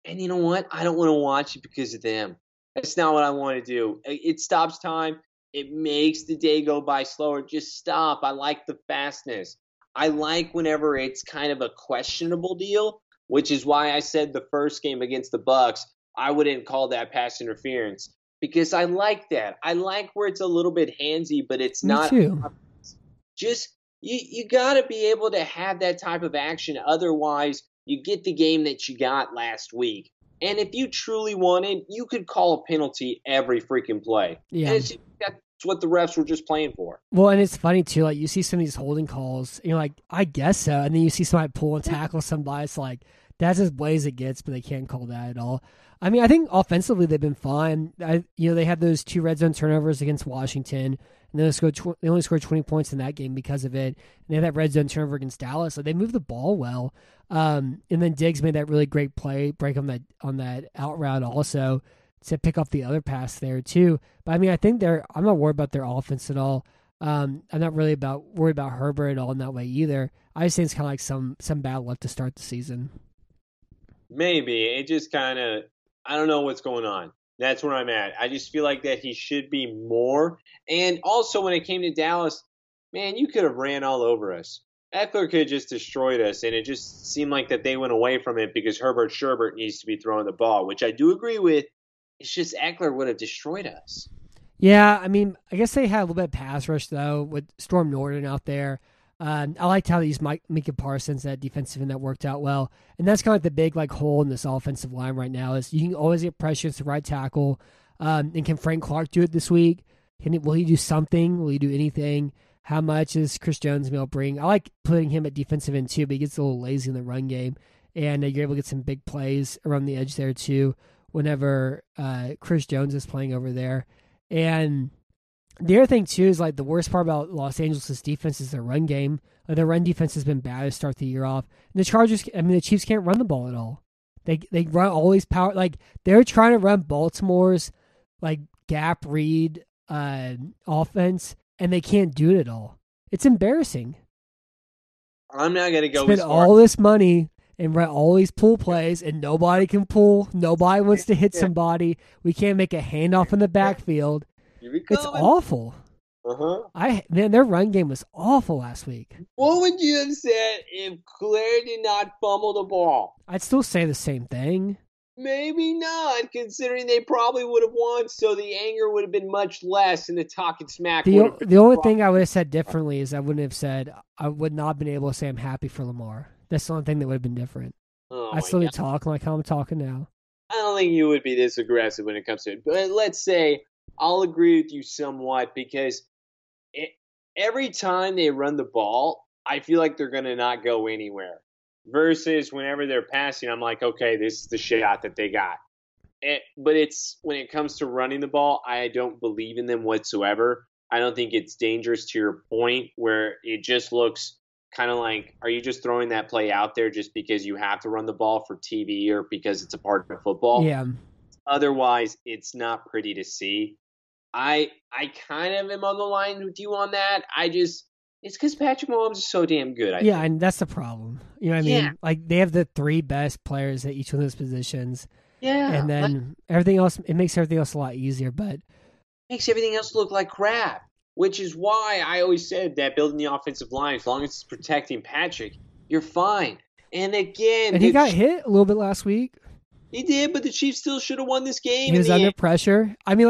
And you know what? I don't want to watch it because of them. That's not what I want to do. It stops time. It makes the day go by slower. Just stop. I like the fastness. I like whenever it's kind of a questionable deal, which is why I said the first game against the Bucs, I wouldn't call that pass interference because I like that. I like where it's a little bit handsy, but it's not. Me too. Just you got to be able to have that type of action. Otherwise, you get the game that you got last week. And if you truly wanted, you could call a penalty every freaking play. Yeah. And that's what the refs were just playing for. Well, and it's funny, too. Like, you see some of these holding calls, and you're like, I guess so. And then you see somebody pull and tackle somebody. It's like, that's as blaze it gets, but they can't call that at all. I mean, I think offensively they've been fine. They had those 2 red zone turnovers against Washington, and they only scored 20 points in that game because of it. And they had that red zone turnover against Dallas. So they moved the ball well. And then Diggs made that really great play, break on that out route also, to pick up the other pass there too. But I mean, I think I'm not worried about their offense at all. I'm not really worried about Herbert at all in that way either. I just think it's kind of like some bad luck to start the season. Maybe. It just kind of, I don't know what's going on. That's where I'm at. I just feel like that he should be more. And also when it came to Dallas, man, you could have ran all over us. Eckler could have just destroyed us, and it just seemed like that they went away from it because Herbert Sherbert needs to be throwing the ball, which I do agree with. It's just Eckler would have destroyed us. Yeah, I mean, I guess they had a little bit of pass rush, though, with Storm Norton out there. I liked how they used Micah Parsons, that defensive end, that worked out well. And that's kind of like the big hole in this offensive line right now is you can always get pressure to right tackle. And can Frank Clark do it this week? Will he do something? Will he do anything? How much is Chris Jones going to bring? I like putting him at defensive end, too, but he gets a little lazy in the run game. And you're able to get some big plays around the edge there, too, whenever Chris Jones is playing over there. And the other thing, too, is the worst part about Los Angeles' defense is their run game. Their run defense has been bad to start the year off. And the Chiefs can't run the ball at all. They run all these power. They're trying to run Baltimore's, gap read offense, and they can't do it at all. It's embarrassing. I'm not going to go spend all this money and run all these pull plays, and nobody can pull. Nobody wants to hit somebody. We can't make a handoff in the backfield. It's awful. Their run game was awful last week. What would you have said if Claire did not fumble the ball? I'd still say the same thing. Maybe not, considering they probably would have won, so the anger would have been much less, and the talk and smack would have been the only thing I would have said differently is I would not have been able to say I'm happy for Lamar. That's the only thing that would have been different. Oh, I still be talking like how I'm talking now. I don't think you would be this aggressive when it comes to it, but let's say I'll agree with you somewhat because every time they run the ball, I feel like they're going to not go anywhere. Versus whenever they're passing, I'm like, okay, this is the shot that they got. But it's when it comes to running the ball, I don't believe in them whatsoever. I don't think it's dangerous to your point where it just looks kind of like, are you just throwing that play out there just because you have to run the ball for TV or because it's a part of football? Yeah. Otherwise, it's not pretty to see. I kind of am on the line with you on that. It's because Patrick Mahomes is so damn good. I think. And that's the problem. You know what I mean? Yeah. They have the 3 best players at each of those positions. Yeah. And then everything else, it makes everything else a lot easier, but it makes everything else look like crap, which is why I always said that building the offensive line, as long as it's protecting Patrick, you're fine. And he got hit a little bit last week. He did, but the Chiefs still should have won this game. He was under pressure. I mean,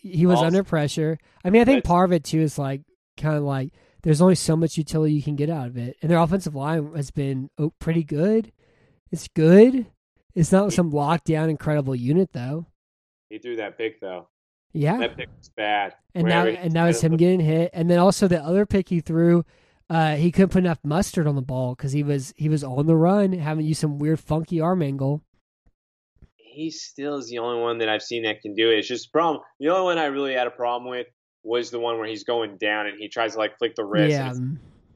he was under pressure. I mean, I think part of it, too, is there's only so much utility you can get out of it. And their offensive line has been pretty good. It's good. It's not some lockdown, incredible unit, though. He threw that pick, though. Yeah. That pick was bad. And now it's him getting hit. And then also the other pick he threw, he couldn't put enough mustard on the ball because he was on the run, having used some weird, funky arm angle. he still is the only one that I've seen that can do it. It's just a problem. The only one I really had a problem with was the one where he's going down and he tries to like flick the wrist. Yeah.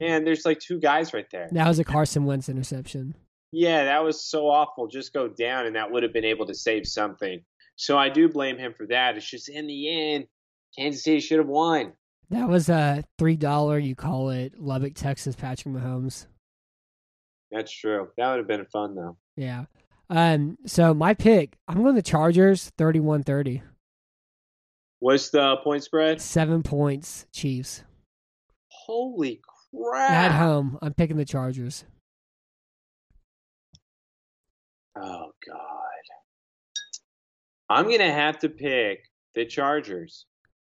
And there's like two guys right there. That was a Carson Wentz interception. Yeah, that was so awful. Just go down and that would have been able to save something. So I do blame him for that. It's just in the end, Kansas City should have won. That was a $3, you call it, Lubbock, Texas, Patrick Mahomes. That's true. That would have been fun, though. Yeah. So my pick, I'm going to the Chargers, 31-30. What's the point spread? 7 points, Chiefs. Holy crap. At home, I'm picking the Chargers. Oh, God. I'm going to have to pick the Chargers.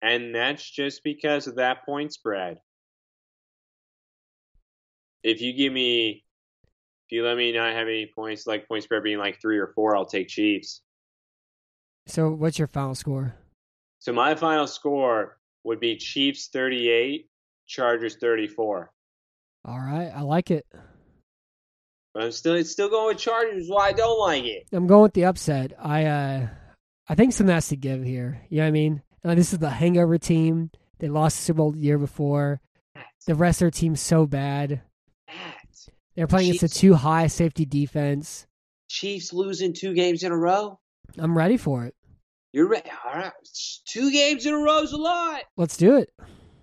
And that's just because of that point spread. If you let me not have any points, like point spread being like 3 or 4, I'll take Chiefs. So what's your final score? So my final score would be Chiefs 38, Chargers 34. All right. I like it. But it's still going with Chargers. Why I don't like it. I'm going with the upset. I think something has to give here. You know what I mean? This is the hangover team. They lost the Super Bowl the year before. The rest of their team's so bad. They're playing against a too high safety defense. Chiefs losing 2 games in a row? I'm ready for it. You're ready. All right. 2 games in a row is a lot. Let's do it.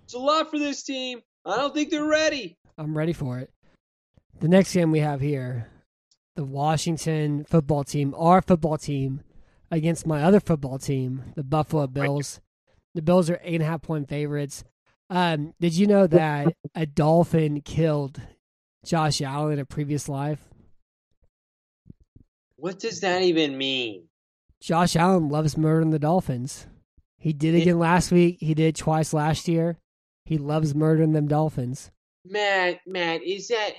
It's a lot for this team. I don't think they're ready. I'm ready for it. The next game we have here, the Washington football team, our football team, against my other football team, the Buffalo Bills. The Bills are 8.5-point favorites. Did you know that a dolphin killed Josh Allen in a previous life? What does that even mean? Josh Allen loves murdering the dolphins. He did it again last week. He did twice last year. He loves murdering them dolphins. Matt, is that...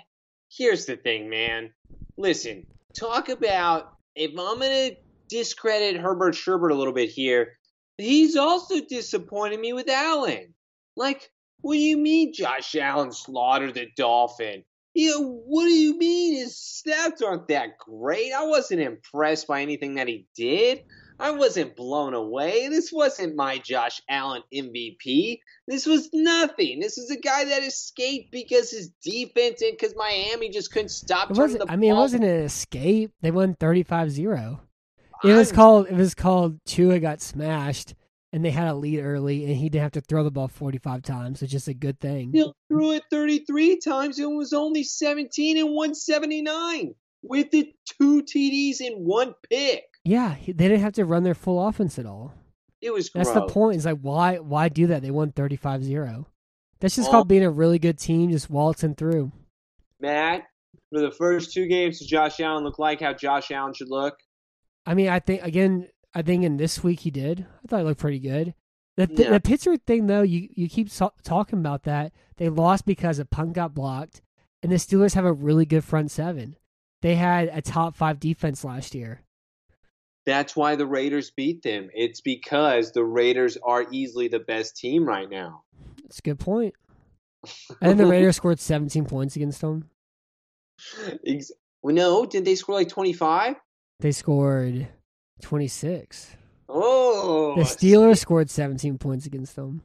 Here's the thing, man. Listen, talk about... If I'm going to discredit Herbert Sherbert a little bit here, he's also disappointed me with Allen. Like, what do you mean Josh Allen slaughtered the dolphin? What do you mean his stats aren't that great? I wasn't impressed by anything that he did. I wasn't blown away. This wasn't my Josh Allen MVP. This was nothing. This is a guy that escaped because his defense and because Miami just couldn't stop turning the ball. I mean, it wasn't an escape. They won 35-0. It was called Tua got smashed. And they had a lead early, and he didn't have to throw the ball 45 times, which is a good thing. He threw it 33 times and was only 17 and 179 with the 2 TDs and 1 pick. Yeah, they didn't have to run their full offense at all. It was gross. That's the point. It's like, why do that? They won 35-0. That's just called being a really good team, just waltzing through. Matt, for the first 2 games, did Josh Allen look like how Josh Allen should look? I mean, I think in this week he did. I thought he looked pretty good. The Pittsburgh thing, though, you keep talking about that. They lost because a punt got blocked, and the Steelers have a really good front seven. They had a top 5 defense last year. That's why the Raiders beat them. It's because the Raiders are easily the best team right now. That's a good point. And then the Raiders scored 17 points against them. Well, no, didn't they score like 25? They scored... 26. Oh, the Steelers scored 17 points against them.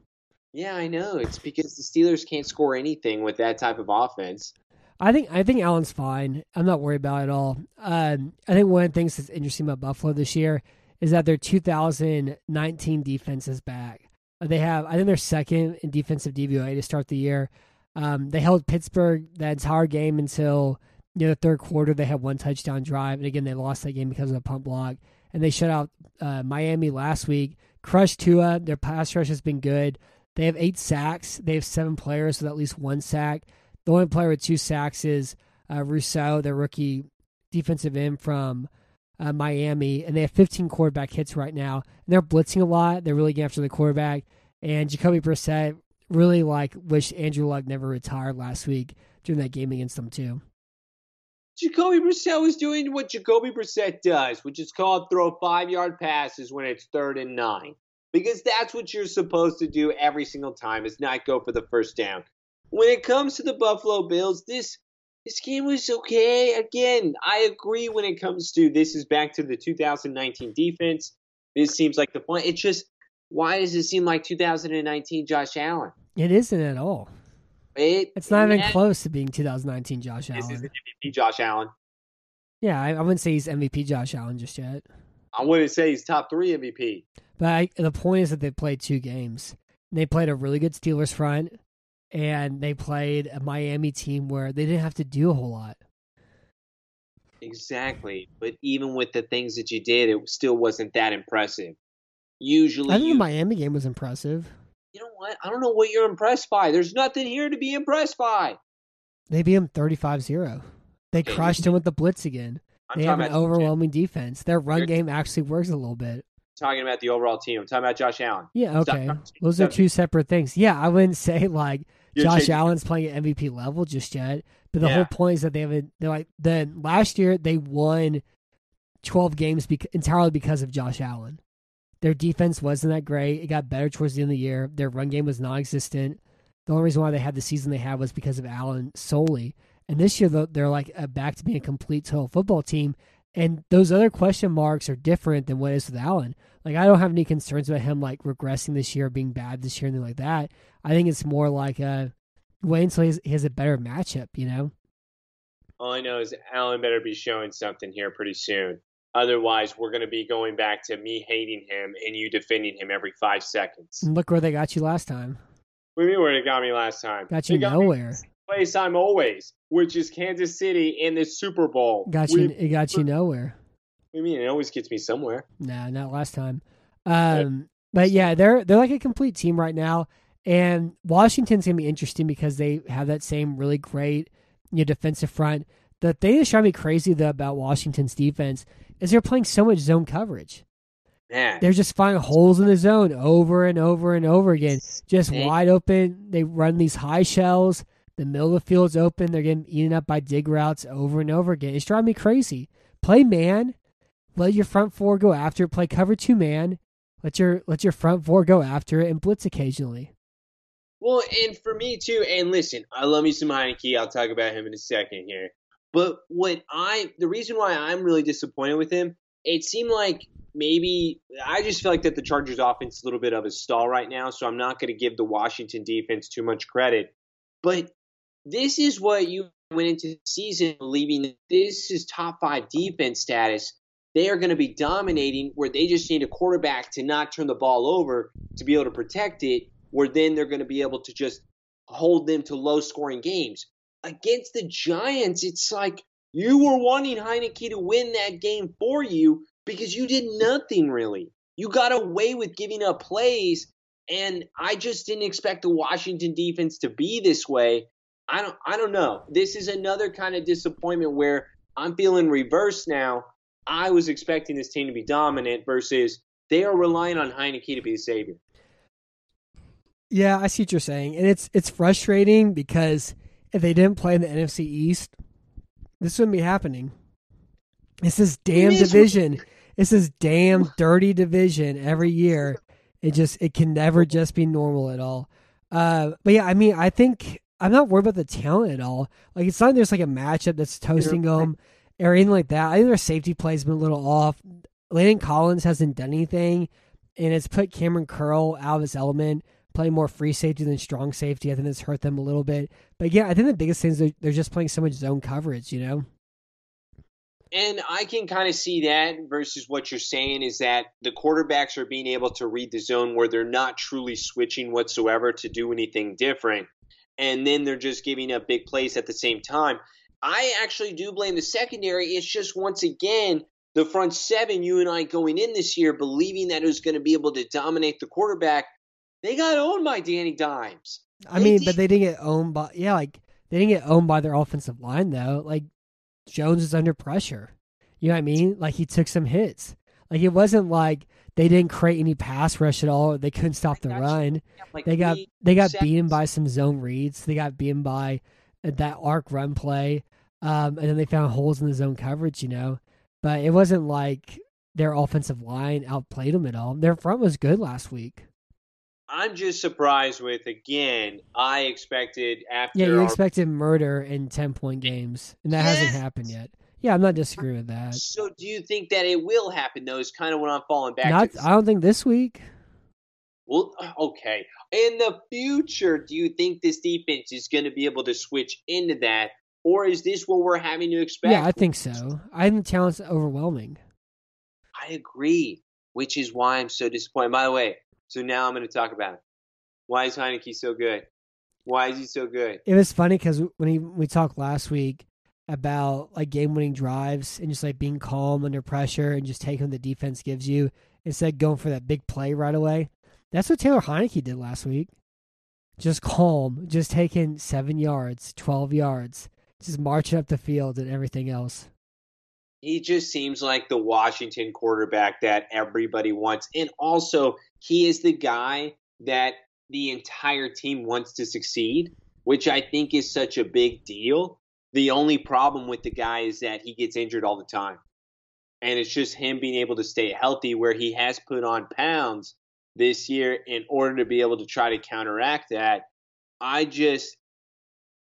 Yeah, I know. It's because the Steelers can't score anything with that type of offense. I think Allen's fine. I'm not worried about it at all. I think one of the things that's interesting about Buffalo this year is that their 2019 defense is back. I think they're second in defensive DVOA to start the year. They held Pittsburgh that entire game until the third quarter. They had 1 touchdown drive, and again they lost that game because of a punt block. And they shut out Miami last week. Crushed Tua. Their pass rush has been good. They have 8 sacks. They have 7 players with at least 1 sack. The only player with 2 sacks is Rousseau, their rookie defensive end from Miami. And they have 15 quarterback hits right now. And they're blitzing a lot. They're really getting after the quarterback. And Jacoby Brissett really wished Andrew Luck never retired last week during that game against them too. Jacoby Brissett was doing what Jacoby Brissett does, which is called throw 5-yard passes when it's 3rd and 9. Because that's what you're supposed to do every single time, is not go for the first down. When it comes to the Buffalo Bills, this This game was okay. Again, I agree when it comes to this is back to the 2019 defense. This seems like the point. It's just, why does it seem like 2019 Josh Allen? It isn't at all. It's not even close to being 2019 Josh Allen. This isn't MVP Josh Allen. Yeah, I wouldn't say he's MVP Josh Allen just yet. I wouldn't say he's top three MVP. But the point is that they played two games. They played a really good Steelers front, and they played a Miami team where they didn't have to do a whole lot. Exactly. But even with the things that you did, it still wasn't that impressive. Usually, I think the Miami game was impressive. You know what? I don't know what you're impressed by. There's nothing here to be impressed by. They beat him 35-0. They crushed him with the blitz again. They have an overwhelming defense. Their run game actually works a little bit. Talking about the overall team. I'm talking about Josh Allen. Yeah, okay. Those are two separate things. Yeah, I wouldn't say like Josh Allen's playing at MVP level just yet. But the whole point is that they haven't. They're like, then last year they won 12 games entirely because of Josh Allen. Their defense wasn't that great. It got better towards the end of the year. Their run game was non-existent. The only reason why they had the season they had was because of Allen solely. And this year they're like back to being a complete total football team. And those other question marks are different than what is with Allen. Like, I don't have any concerns about him, like, regressing this year, being bad this year, anything like that. I think it's more like, wait until he has a better matchup, you know? All I know is Allen better be showing something here pretty soon. Otherwise, we're going to be going back to me hating him and you defending him every 5 seconds. And look where they got you last time. What do you mean where they got me last time? Got you nowhere. Place I'm always, which is Kansas City in the Super Bowl. It got you nowhere. What do you mean? It always gets me somewhere. Nah, not last time. But yeah, they're like a complete team right now. And Washington's going to be interesting because they have that same really great defensive front. The thing that's driving me crazy, though, about Washington's defense is they're playing so much zone coverage. Man. They're just finding holes in the zone over and over and over again. Just wide open. They run these high shells. The middle of the field's open. They're getting eaten up by dig routes over and over again. It's driving me crazy. Play man. Let your front four go after it. Play cover two man. Let your front four go after it and blitz occasionally. Well, and for me too. And listen, I love me some Heineke. I'll talk about him in a second here. But the reason why I'm really disappointed with him, it seemed like maybe I just feel like that the Chargers' offense is a little bit of a stall right now. So I'm not going to give the Washington defense too much credit, but. This is what you went into the season believing. This is top 5 defense status. They are going to be dominating where they just need a quarterback to not turn the ball over to be able to protect it, where then they're going to be able to just hold them to low-scoring games. Against the Giants, it's like you were wanting Heineke to win that game for you because you did nothing really. You got away with giving up plays, and I just didn't expect the Washington defense to be this way. I don't know. This is another kind of disappointment where I'm feeling reverse now. I was expecting this team to be dominant versus they are relying on Heineke to be the savior. Yeah, I see what you're saying. And it's frustrating because if they didn't play in the NFC East, this wouldn't be happening. It's this damn division. It's this damn dirty division every year. It can never just be normal at all. But yeah, I mean, I think I'm not worried about the talent at all. Like, it's not like there's like a matchup that's toasting them or anything like that. I think their safety play's been a little off. Landon Collins hasn't done anything, and it's put Cameron Curl out of his element, playing more free safety than strong safety. I think it's hurt them a little bit. But yeah, I think the biggest thing is they're just playing so much zone coverage, you know? And I can kind of see that versus what you're saying is that the quarterbacks are being able to read the zone where they're not truly switching whatsoever to do anything different. And then they're just giving up big plays at the same time. I actually do blame the secondary. It's just, once again, the front seven, you and I going in this year, believing that it was going to be able to dominate the quarterback. They got owned by Danny Dimes. But they didn't get owned by, they didn't get owned by their offensive line, though. Like, Jones is under pressure. You know what I mean? Like, he took some hits. Like, it wasn't like they didn't create any pass rush at all. They couldn't stop the run. They got beaten by some zone reads. They got beaten by that arc run play. And then they found holes in the zone coverage, But it wasn't like their offensive line outplayed them at all. Their front was good last week. I'm just surprised with, again, I expected after... Yeah, you expected murder in 10-point games, and that hasn't happened yet. Yeah, I'm not disagreeing with that. So do you think that it will happen, though, is kind of what I'm falling back to. I don't think this week. Well, okay. In the future, do you think this defense is going to be able to switch into that, or is this what we're having to expect? Yeah, I think so. I think the talent's overwhelming. I agree, which is why I'm so disappointed. By the way, so now I'm going to talk about it. Why is Heineke so good? Why is he so good? It was funny because when we talked last week about like game-winning drives and just like being calm under pressure and just taking what the defense gives you instead of going for that big play right away. That's what Taylor Heineke did last week. Just calm, just taking 7 yards, 12 yards, just marching up the field and everything else. He just seems like the Washington quarterback that everybody wants. And also, he is the guy that the entire team wants to succeed, which I think is such a big deal. The only problem with the guy is that he gets injured all the time. And it's just him being able to stay healthy, where he has put on pounds this year in order to be able to try to counteract that. I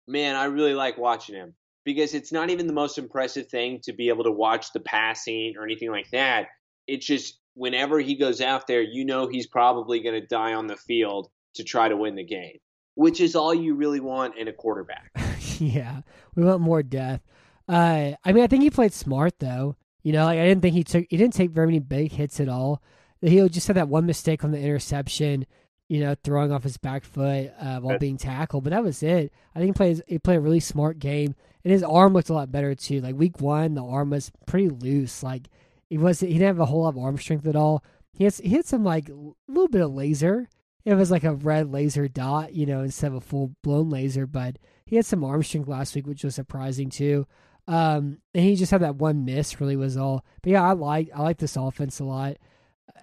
really like watching him. Because it's not even the most impressive thing to be able to watch the passing or anything like that. It's just whenever he goes out there, you know he's probably going to die on the field to try to win the game, which is all you really want in a quarterback. Yeah, we want more death. I think he played smart, though. You know, like I didn't think he didn't take very many big hits at all. He just had that one mistake on the interception, you know, throwing off his back foot while being tackled. But that was it. I think he played a really smart game. And his arm looked a lot better, too. Like, week one, the arm was pretty loose. Like, he didn't have a whole lot of arm strength at all. He had some, like, a little bit of laser. It was like a red laser dot, you know, instead of a full-blown laser. But he had some arm strength last week, which was surprising, too. And he just had that one miss, really was all. But, yeah, I like this offense a lot.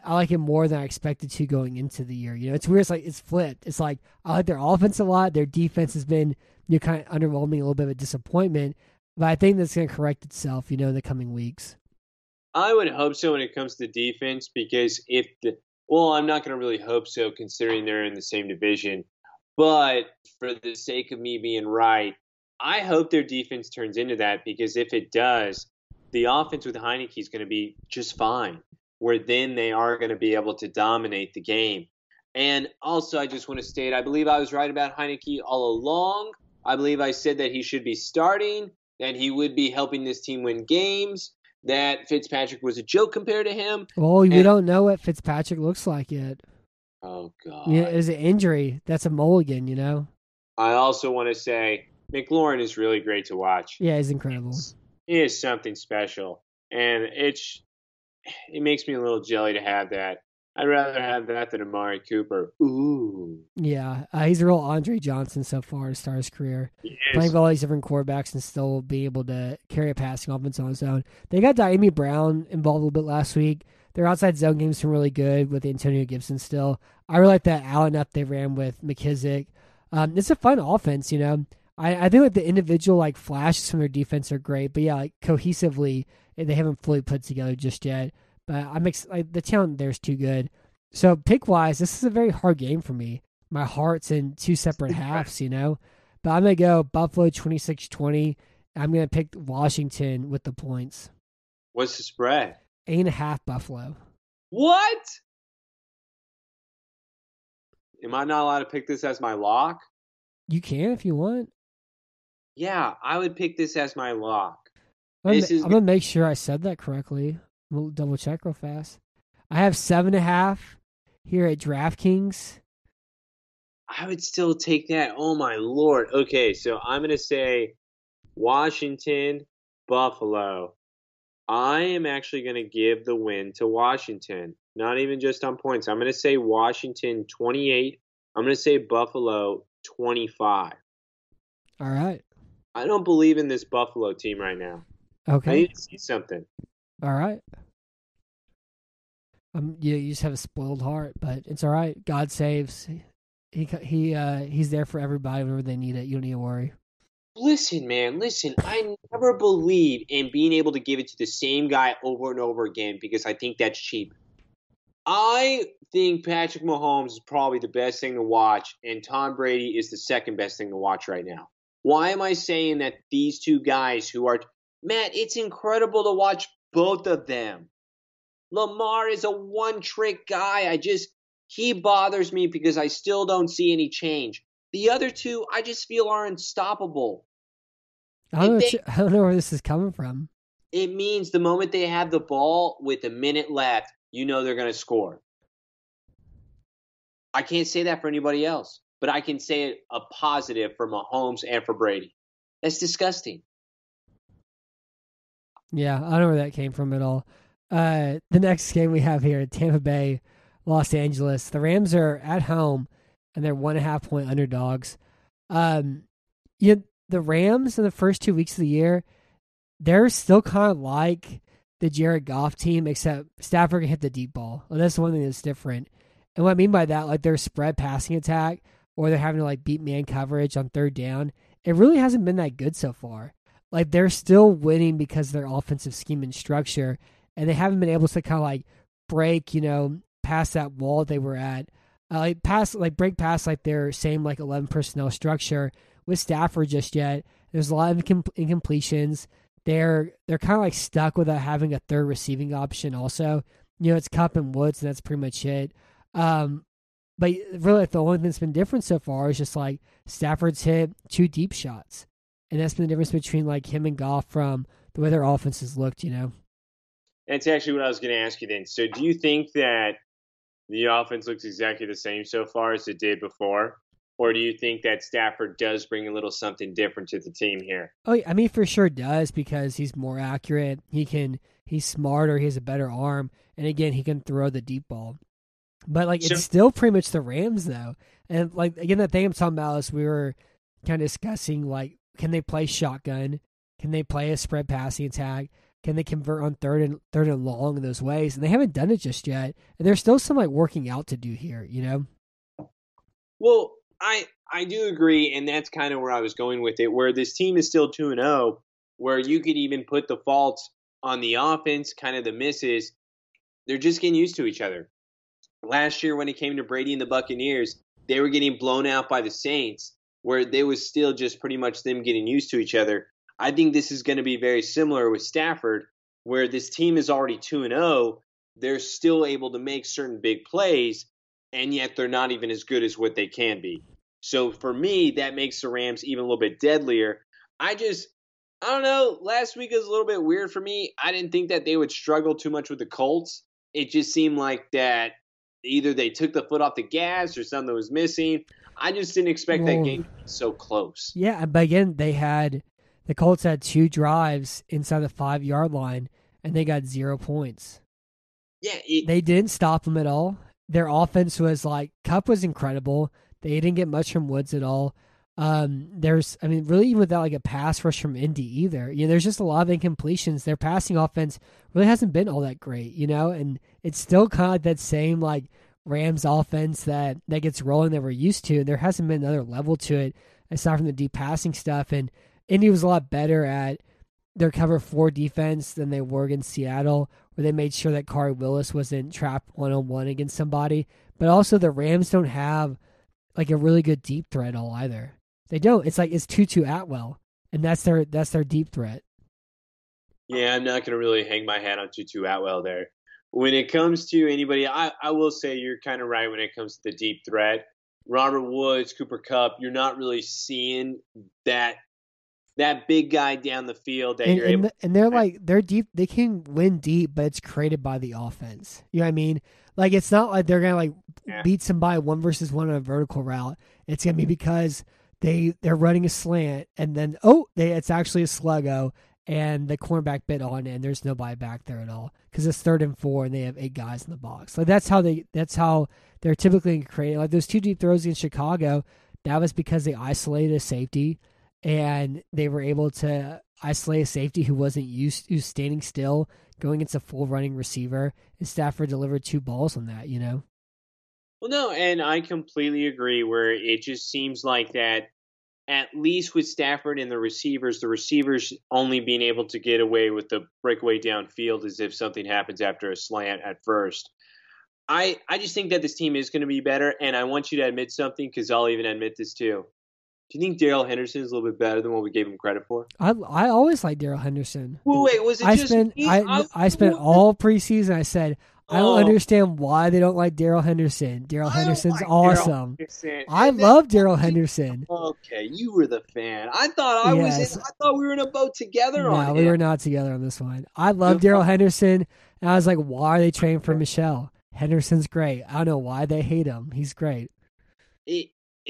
I like it more than I expected to going into the year. You know, it's weird. It's like, it's flipped. It's like, I like their offense a lot. Their defense has been... You're kind of underwhelming, a little bit of a disappointment, but I think that's going to correct itself, you know, in the coming weeks. I would hope so when it comes to defense, because I'm not going to really hope so considering they're in the same division, but for the sake of me being right, I hope their defense turns into that, because if it does, the offense with Heineke is going to be just fine, where then they are going to be able to dominate the game. And also, I just want to state, I believe I was right about Heineke all along. I believe I said that he should be starting, that he would be helping this team win games, that Fitzpatrick was a joke compared to him. Well, we don't know what Fitzpatrick looks like yet. Oh, God. Yeah, it was an injury. That's a mulligan, you know? I also want to say McLaurin is really great to watch. Yeah, he's incredible. He is something special, and it makes me a little jelly to have that. I'd rather have that than Amari Cooper. Ooh. Yeah, he's a real Andre Johnson so far to start his career. Yes. Playing with all these different quarterbacks and still being able to carry a passing offense on his own. They got Diami Brown involved a little bit last week. Their outside zone game's been really good with Antonio Gibson still. I really like that out and up they ran with McKissick. It's a fun offense, you know. I think like the individual like flashes from their defense are great, but yeah, like cohesively, they haven't fully put together just yet. But the talent there's too good. So pick-wise, this is a very hard game for me. My heart's in two separate halves, you know. But I'm going to go Buffalo 26-20. I'm going to pick Washington with the points. What's the spread? 8.5 Buffalo. What? Am I not allowed to pick this as my lock? You can if you want. Yeah, I would pick this as my lock. I'm going to make sure I said that correctly. We'll double check real fast. I have 7.5 here at DraftKings. I would still take that. Oh, my Lord. Okay, so I'm going to say Washington, Buffalo. I am actually going to give the win to Washington, not even just on points. I'm going to say Washington 28. I'm going to say Buffalo 25. All right. I don't believe in this Buffalo team right now. Okay. I need to see something. All right. You just have a spoiled heart, but it's all right. God saves. He's there for everybody whenever they need it. You don't need to worry. Listen, I never believe in being able to give it to the same guy over and over again because I think that's cheap. I think Patrick Mahomes is probably the best thing to watch, and Tom Brady is the second best thing to watch right now. Why am I saying that these two guys who are – Matt, it's incredible to watch both of them. Lamar is a one-trick guy. He bothers me because I still don't see any change. The other two, I just feel are unstoppable. I don't know where this is coming from. It means the moment they have the ball with a minute left, you know they're going to score. I can't say that for anybody else, but I can say it a positive for Mahomes and for Brady. That's disgusting. Yeah, I don't know where that came from at all. The next game we have here, Tampa Bay, Los Angeles. The Rams are at home, and they're 1.5-point underdogs. The Rams in the first 2 weeks of the year, they're still kind of like the Jared Goff team, except Stafford can hit the deep ball. Well, that's one thing that's different. And what I mean by that, like their spread passing attack, or they're having to like beat man coverage on third down, it really hasn't been that good so far. Like they're still winning because of their offensive scheme and structure, and they haven't been able to kind of like break, past that wall they were at, break past their same 11 personnel structure with Stafford just yet. There's a lot of incompletions. They're kind of like stuck without having a third receiving option. Also, it's Kupp and Woods, and that's pretty much it. But really, the only thing that's been different so far is just like Stafford's hit two deep shots, and that's been the difference between him and Goff from the way their offenses looked. That's actually what I was going to ask you then. So, do you think that the offense looks exactly the same so far as it did before? Or do you think that Stafford does bring a little something different to the team here? Oh, yeah, I mean, for sure does, because he's more accurate. He's smarter. He has a better arm. And again, he can throw the deep ball. But it's still pretty much the Rams though. And again, that thing I'm talking about is we were kind of discussing, can they play shotgun? Can they play a spread passing attack? Can they convert on third and long in those ways? And they haven't done it just yet. And there's still some working out to do here, Well, I do agree, and that's kind of where I was going with it, where this team is still 2-0, where you could even put the faults on the offense, kind of the misses. They're just getting used to each other. Last year when it came to Brady and the Buccaneers, they were getting blown out by the Saints, where they was still just pretty much them getting used to each other. I think this is going to be very similar with Stafford, where this team is already 2-0. They're still able to make certain big plays, and yet they're not even as good as what they can be. So for me, that makes the Rams even a little bit deadlier. I don't know, last week was a little bit weird for me. I didn't think that they would struggle too much with the Colts. It just seemed like that either they took the foot off the gas or something was missing. I just didn't expect that game to be so close. Yeah, but again, the Colts had two drives inside the 5-yard line, and they got 0 points. Yeah, they didn't stop them at all. Their offense was Kupp was incredible. They didn't get much from Woods at all. Really even without a pass rush from Indy either. There's just a lot of incompletions. Their passing offense really hasn't been all that great, and it's still kind of that same Rams offense that gets rolling that we're used to. There hasn't been another level to it aside from the deep passing stuff. And Indy was a lot better at their cover 4 defense than they were against Seattle, where they made sure that Kari Willis wasn't trapped one-on-one against somebody. But also the Rams don't have a really good deep threat at all either. They don't. It's it's Tutu Atwell, and that's their deep threat. Yeah, I'm not going to really hang my hat on Tutu Atwell there. When it comes to anybody, I will say you're kind of right when it comes to the deep threat. Robert Woods, Cooper Kupp, you're not really seeing that big guy down the field they're deep. They can win deep, but it's created by the offense. You know what I mean? It's not like they're gonna beat somebody 1-on-1 on a vertical route. It's gonna be because they're running a slant, and then it's actually a sluggo, and the cornerback bit on, and there's nobody back there at all because it's 3rd and 4, and they have 8 guys in the box. That's how they're typically created. Those two deep throws in Chicago, that was because they isolated a safety. And they were able to isolate a safety who wasn't used to standing still, going against a full running receiver. And Stafford delivered 2 balls on that, Well, no, and I completely agree where it just seems like that, at least with Stafford and the receivers only being able to get away with the breakaway downfield as if something happens after a slant at first. I just think that this team is going to be better, and I want you to admit something, because I'll even admit this too. Do you think Daryl Henderson is a little bit better than what we gave him credit for? I always liked Daryl Henderson. Well, wait, was it I spent all preseason, I said, I don't understand why they don't like Daryl Henderson. Daryl Henderson's like awesome. I love Daryl Henderson. Okay, you were the fan. I thought I thought we were in a boat together on it. No, we were not together on this one. I love Daryl Henderson, and I was like, why are they trading for Michelle? Henderson's great. I don't know why they hate him. He's great.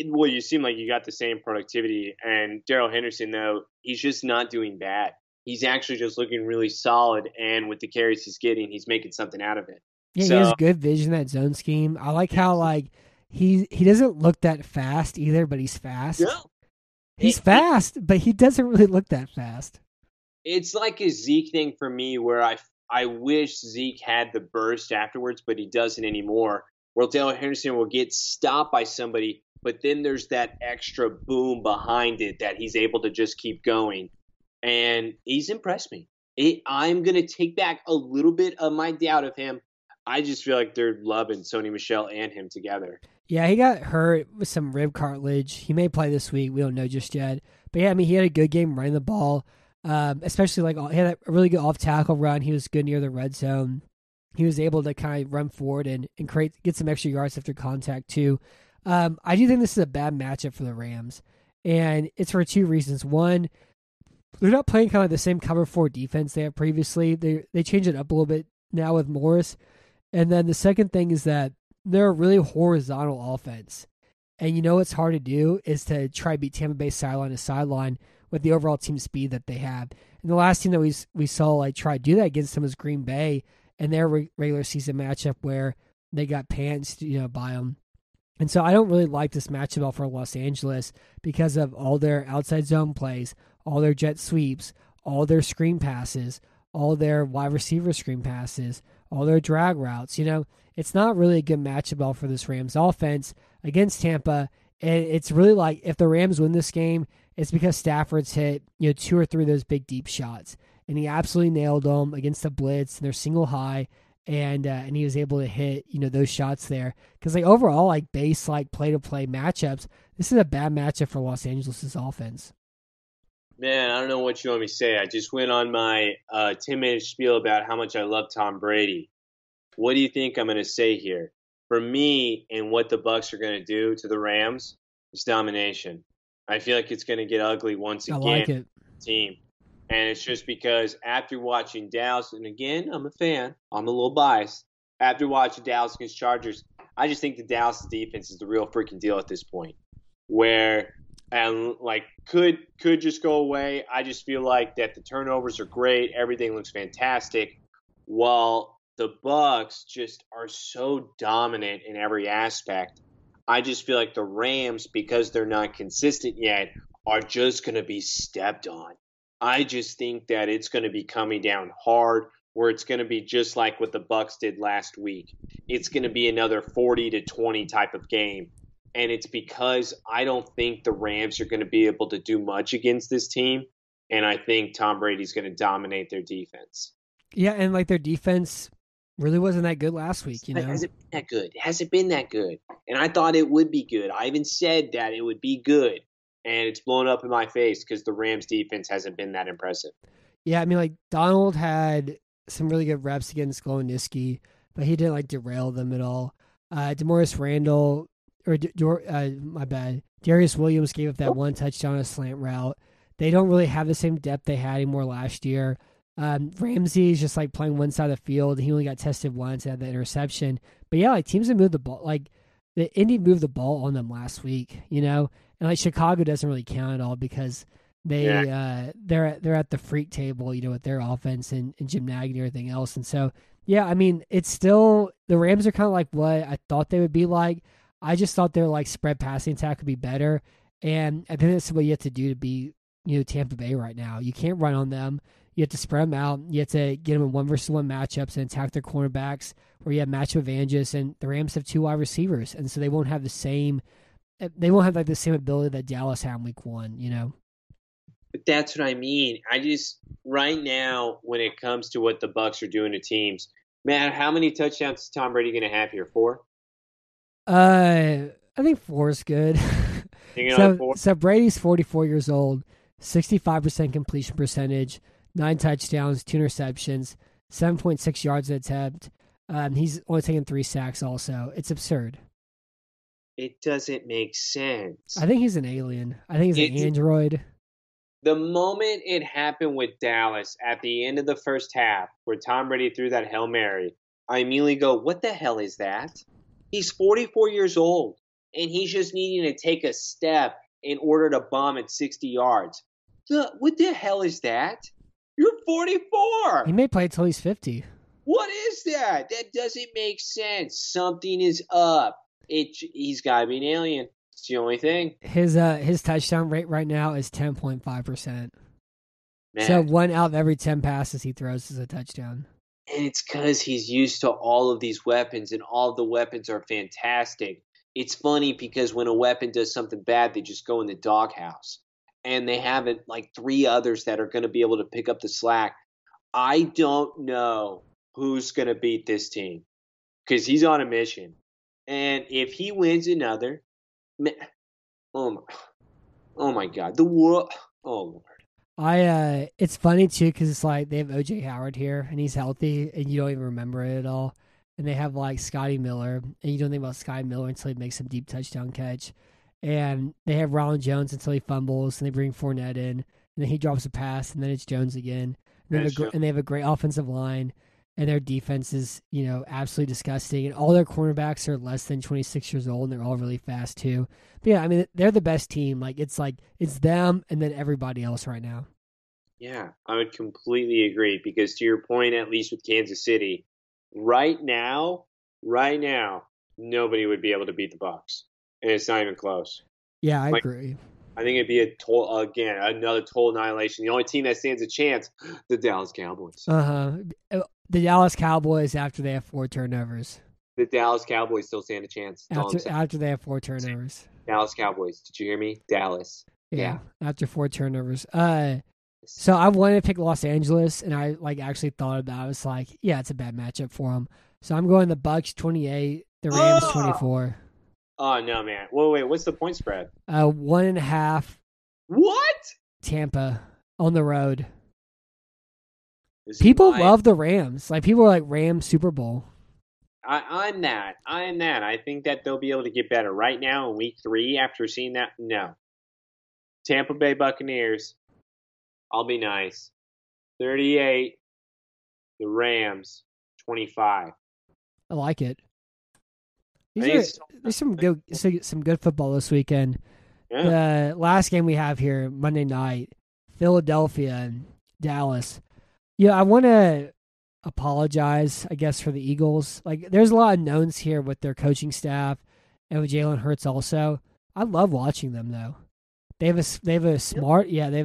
Well, you seem like you got the same productivity. And Daryl Henderson, though, he's just not doing bad. He's actually just looking really solid. And with the carries he's getting, he's making something out of it. Yeah, so, he has good vision, that zone scheme. I like how, like, he doesn't look that fast either, but he's fast. No. He's fast, but he doesn't really look that fast. It's like a Zeke thing for me where I wish Zeke had the burst afterwards, but he doesn't anymore. Where Daryl Henderson will get stopped by somebody, but then there's that extra boom behind it that he's able to just keep going. And he's impressed me. I'm going to take back a little bit of my doubt of him. I just feel like they're loving Sony Michel and him together. Yeah, he got hurt with some rib cartilage. He may play this week. We don't know just yet. But yeah, I mean, he had a good game running the ball. Especially like he had a really good off tackle run. He was good near the red zone. He was able to kind of run forward and get some extra yards after contact too. I do think this is a bad matchup for the Rams, and it's for two reasons. One, they're not playing kind of the same cover four defense they had previously. They changed it up a little bit now with Morris. And then the second thing is that they're a really horizontal offense. And you know what's hard to do is to try to beat Tampa Bay sideline to sideline with the overall team speed that they have. And the last team that we saw like try to do that against them was Green Bay and their regular season matchup where they got pantsed, by them. And so I don't really like this matchup at all for Los Angeles because of all their outside zone plays, all their jet sweeps, all their screen passes, all their wide receiver screen passes, all their drag routes. It's not really a good matchup at all for this Rams offense against Tampa. And it's really like if the Rams win this game, it's because Stafford's hit, two or three of those big deep shots, and he absolutely nailed them against the blitz and their single high, and he was able to hit, those shots there. Because overall, base play to play matchups, this is a bad matchup for Los Angeles' offense. Man, I don't know what you want me to say. I just went on my 10-minute spiel about how much I love Tom Brady. What do you think I'm going to say here? For me and what the Bucs are going to do to the Rams is domination. I feel like it's going to get ugly once again. I like it. Team. And it's just because after watching Dallas, and again, I'm a fan. I'm a little biased. After watching Dallas against Chargers, I just think the Dallas defense is the real freaking deal at this point. Where, could just go away. I just feel like that the turnovers are great. Everything looks fantastic. While the Bucs just are so dominant in every aspect. I just feel like the Rams, because they're not consistent yet, are just going to be stepped on. I just think that it's going to be coming down hard, where it's going to be just like what the Bucs did last week. It's going to be another 40-20 type of game. And it's because I don't think the Rams are going to be able to do much against this team. And I think Tom Brady's going to dominate their defense. Yeah, and their defense really wasn't that good last week, It hasn't been that good. It hasn't been that good. And I thought it would be good. I even said that it would be good. And it's blown up in my face because the Rams defense hasn't been that impressive. Yeah, I mean, Donald had some really good reps against Glowinski, but he didn't, derail them at all. Demaryius Randle, Darius Williams gave up that one touchdown on a slant route. They don't really have the same depth they had anymore last year. Ramsey is just playing one side of the field. He only got tested once and had that interception. But yeah, teams have moved the ball. The Indy moved the ball on them last week, and Chicago doesn't really count at all because they're at the freak table, with their offense and Jim Nagy and everything else. And so, yeah, I mean, it's still, the Rams are kind of what I thought they would be like. I just thought their spread passing attack would be better. And I think that's what you have to do to be, Tampa Bay right now. You can't run on them. You have to spread them out. You have to get them in 1-on-1 matchups and attack their cornerbacks where you have matchup advantages. And the Rams have two wide receivers, and so they won't have the same. They won't have the same ability that Dallas had in Week One, But that's what I mean. I just right now, when it comes to what the Bucs are doing to teams, Man, how many touchdowns is Tom Brady going to have here? 4? I think 4 is good. So Brady's 44 years old, 65% completion percentage, 9 touchdowns, 2 interceptions, 7.6 yards an attempt. He's only taken 3 sacks also. It's absurd. It doesn't make sense. I think he's an alien. I think he's an android. The moment it happened with Dallas at the end of the first half where Tom Brady threw that Hail Mary, I immediately go, what the hell is that? He's 44 years old, and he's just needing to take a step in order to bomb at 60 yards. What the hell is that? You're 44. He may play until he's 50. What is that? That doesn't make sense. Something is up. He's got to be an alien. It's the only thing. His touchdown rate right now is 10.5%. So 1 out of every 10 passes he throws is a touchdown. And it's because he's used to all of these weapons, and all the weapons are fantastic. It's funny because when a weapon does something bad, they just go in the doghouse. And they have it, like 3 others that are going to be able to pick up the slack. I don't know who's going to beat this team because he's on a mission. And if he wins another, oh my God, the world, oh Lord. It's funny too because it's like they have OJ Howard here and he's healthy and you don't even remember it at all. And they have like Scotty Miller and you don't think about Scotty Miller until he makes some deep touchdown catch. And they have Ronald Jones until he fumbles and they bring Fournette in and then he drops a pass and then it's Jones again. And they have a great offensive line and their defense is, absolutely disgusting. And all their cornerbacks are less than 26 years old and they're all really fast too. But yeah, I mean, they're the best team. Like, it's them and then everybody else right now. Yeah, I would completely agree because to your point, at least with Kansas City, right now, nobody would be able to beat the Bucs. And it's not even close. Yeah, I agree. I think it'd be another total annihilation. The only team that stands a chance, the Dallas Cowboys. The Dallas Cowboys after they have 4 turnovers. The Dallas Cowboys still stand a chance. After they have 4 turnovers. Dallas Cowboys. Did you hear me? Dallas. Yeah. After 4 turnovers. So I wanted to pick Los Angeles, and I actually thought about it. I was like, yeah, it's a bad matchup for them. So I'm going the Bucs 28, the Rams 24. Oh, no, man. Wait, what's the point spread? 1.5. What? Tampa on the road. People love the Rams. People are like, Rams Super Bowl. I'm that. I think that they'll be able to get better. Right now in week 3, after seeing that, no. Tampa Bay Buccaneers, I'll be nice. 38, the Rams, 25. I like it. There's some good football this weekend. Yeah. The last game we have here, Monday night, Philadelphia and Dallas. I want to apologize, I guess, for the Eagles. There's a lot of knowns here with their coaching staff and with Jalen Hurts also. I love watching them, though. They have a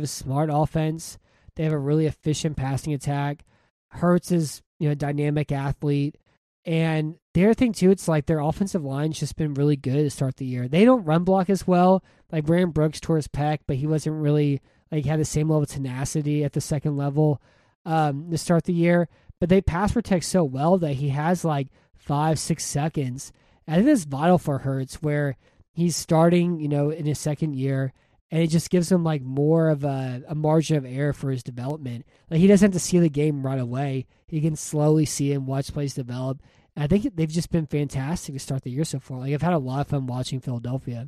smart offense. They have a really efficient passing attack. Hurts is, a dynamic athlete. And the other thing, too, it's their offensive line's just been really good to start the year. They don't run block as well. Brandon Brooks tore his pec, but he wasn't really, had the same level of tenacity at the second level to start the year. But they pass protect so well that he has, 5-6 seconds. And I think that's vital for Hurts, where he's starting, in his second year, and it just gives him, more of a margin of error for his development. He doesn't have to see the game right away. He can slowly see and watch plays develop. And I think they've just been fantastic to start the year so far. I've had a lot of fun watching Philadelphia.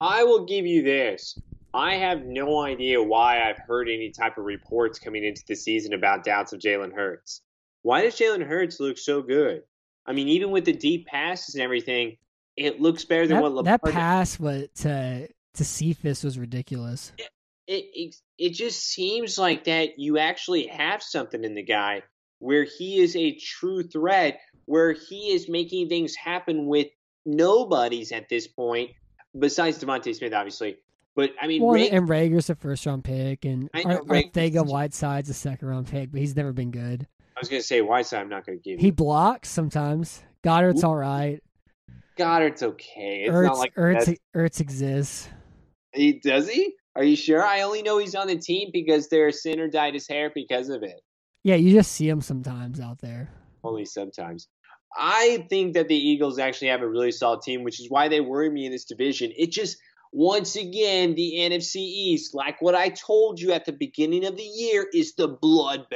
I will give you this. I have no idea why I've heard any type of reports coming into the season about doubts of Jalen Hurts. Why does Jalen Hurts look so good? I mean, even with the deep passes and everything, it looks better than what Lamar did. That pass to Cephas was ridiculous. It just seems like that you actually have something in the guy where he is a true threat, where he is making things happen with nobodies at this point, besides Devontae Smith, obviously. But I mean, and Rager's a first-round pick, and Ortega Whiteside's a second-round pick, but he's never been good. I was going to say Whiteside, I'm not going to give him. He blocks sometimes. Goddard's all right. Goddard's okay. It's not like Ertz exists. Does he? Are you sure? I only know he's on the team because their center dyed his hair because of it. Yeah, you just see him sometimes out there. only sometimes. I think that the Eagles actually have a really solid team, which is why they worry me in this division. It just, once again, the NFC East, like what I told you at the beginning of the year, is the bloodbath.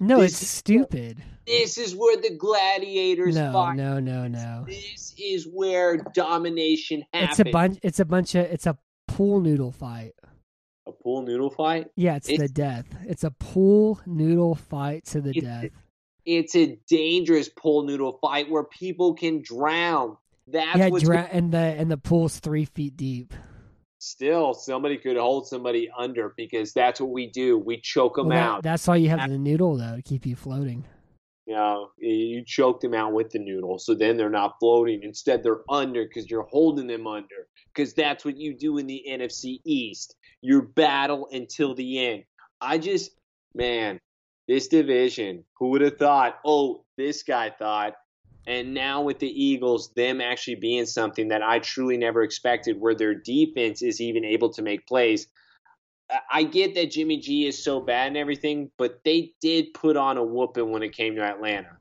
No, it's stupid. This is where the gladiators fight. No. This is where domination happens. It's a pool noodle fight. A pool noodle fight? Yeah, it's the death. It's a pool noodle fight to the death. It's a dangerous pool noodle fight where people can drown. And the pool's 3 feet deep. Still, somebody could hold somebody under because that's what we do. We choke them out. That's why you have the noodle, though, to keep you floating. No, you choke them out with the noodle, so then they're not floating. Instead, they're under because you're holding them under because that's what you do in the NFC East. You battle until the end. This division, who would have thought, this guy thought. And now with the Eagles, them actually being something that I truly never expected, where their defense is even able to make plays. I get that Jimmy G is so bad and everything, but they did put on a whooping when it came to Atlanta.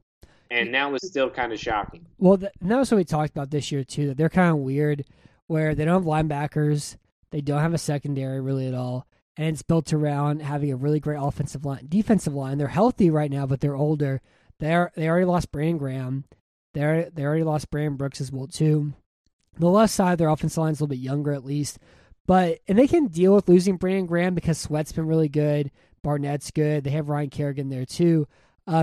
And that was still kind of shocking. Well, notice what we talked about this year, too, that they're kind of weird, where they don't have linebackers, they don't have a secondary really at all, and it's built around having a really great offensive line. Defensive line, they're healthy right now, but they're older. They already lost Brandon Graham. They already lost Brandon Brooks as well, too. The left side, their offensive line is a little bit younger at least. And they can deal with losing Brandon Graham because Sweat's been really good. Barnett's good. They have Ryan Kerrigan there, too.